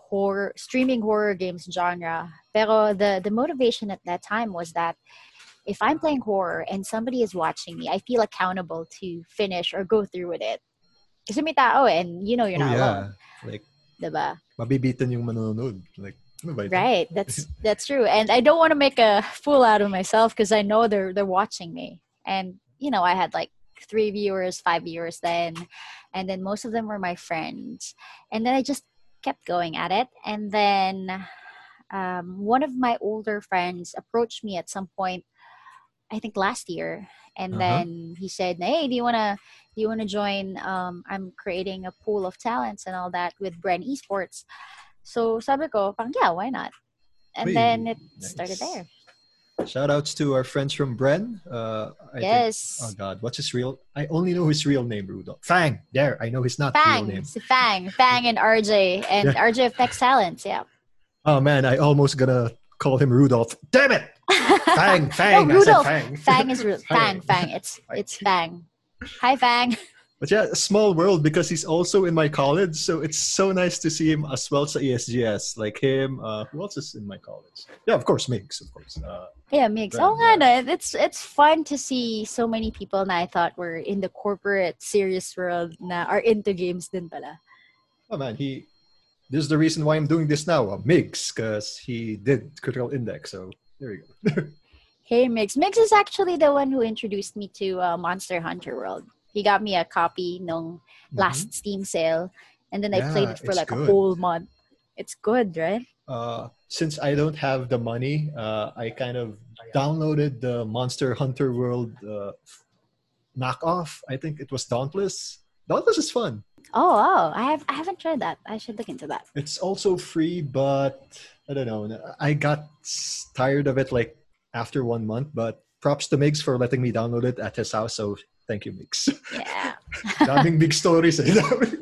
streaming horror games genre. Pero the motivation at that time was that if I'm playing horror and somebody is watching me, I feel accountable to finish or go through with it. Kasi may tao eh, and you know you're not alone. Like, diba? Mabibitan yung manonood. Like, ano ba ito? Right. That's true. And I don't want to make a fool out of myself because I know they're watching me. And you know, I had like 3 viewers, 5 viewers then, and then most of them were my friends. And then I just kept going at it. And then one of my older friends approached me at some point. I think last year, and then he said, "Hey, do you wanna join? I'm creating a pool of talents and all that with Brand Esports." So sabi ko, yeah, why not? And then it started there. Shout outs to our friends from Bren. Think, oh God, what's his real? I only know his real name, Rudolph. Fang. There, I know his not Fang, real name. Fang, and RJ, and RJ of Tech Talents. Yeah. Oh man, I almost gonna call him Rudolph. Damn it. Fang. No, Rudolph. Fang is Rudolph. Fang. It's Fang. Hi, Fang. But yeah, a small world because he's also in my college. So it's so nice to see him as well as ESGS. Like him. Who else is in my college? Yeah, of course, Migs. Of course. Yeah, Migs. Oh, man, it's fun to see so many people that I thought were in the corporate serious world na are into games din pala. Oh man, this is the reason why I'm doing this now. Migs, because he did Critical Index. So. There we go. Hey, Mix. Mix is actually the one who introduced me to Monster Hunter World. He got me a copy nung last Steam sale, and then I played it for like a whole month. It's good, right? since I don't have the money, I kind of downloaded the Monster Hunter World knockoff. I think it was Dauntless. Dauntless is fun. Oh, wow. I haven't tried that. I should look into that. It's also free, but I don't know. I got tired of it like after 1 month, but props to Migs for letting me download it at his house. So thank you, Migs. Yeah. Daming big stories. Eh?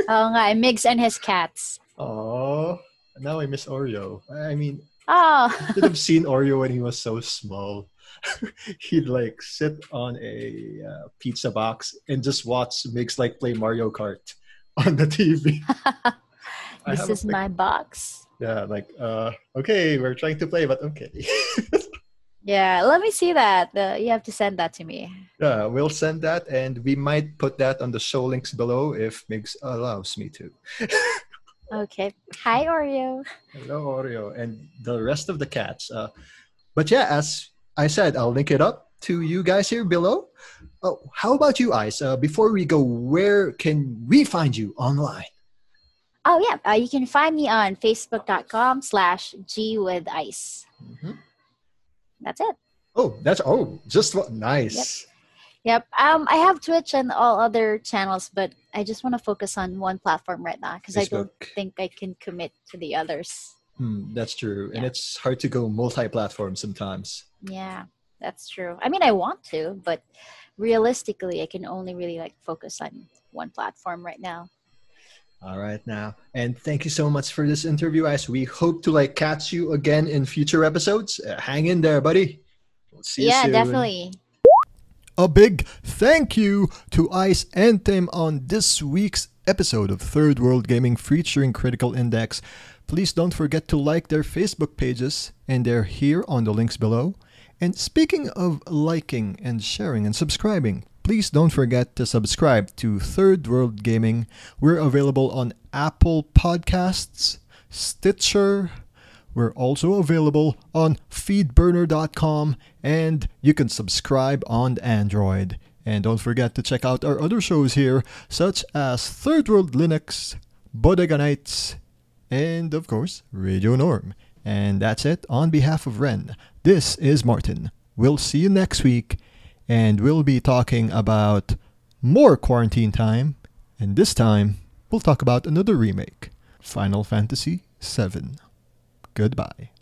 Oh, nga. Migs and his cats. Oh, now I miss Oreo. I mean, I should have seen Oreo when he was so small. He'd like sit on a pizza box and just watch Migs like play Mario Kart on the TV. This is my box. Yeah, like, okay, we're trying to play, but okay. Yeah, let me see that. You have to send that to me. Yeah, we'll send that, and we might put that on the show links below if Migs allows me to. Okay. Hi, Oreo. Hello, Oreo, and the rest of the cats. But yeah, as I said, I'll link it up to you guys here below. Oh, how about you, Ice? Before we go, where can we find you online? Oh, yeah. You can find me on facebook.com/gwithice. Mm-hmm. That's it. Oh, that's just what nice. Yep. I have Twitch and all other channels, but I just want to focus on one platform right now because I don't think I can commit to the others. That's true. Yeah. And it's hard to go multi-platform sometimes. Yeah, that's true. I mean, I want to, but realistically, I can only really like focus on one platform right now. All right now. And thank you so much for this interview, guys. We hope to like catch you again in future episodes. Hang in there, buddy. We'll see you soon. Yeah, definitely. A big thank you to Ice and Tim on this week's episode of Third World Gaming featuring Critical Index. Please don't forget to like their Facebook pages, and they're here on the links below. And speaking of liking and sharing and subscribing, please don't forget to subscribe to Third World Gaming. We're available on Apple Podcasts, Stitcher. We're also available on feedburner.com, and you can subscribe on Android. And don't forget to check out our other shows here, such as Third World Linux, Bodega Nights, and of course, Radio Norm. And that's it. On behalf of Ren, this is Martin. We'll see you next week. And we'll be talking about more quarantine time. And this time, we'll talk about another remake, Final Fantasy VII. Goodbye.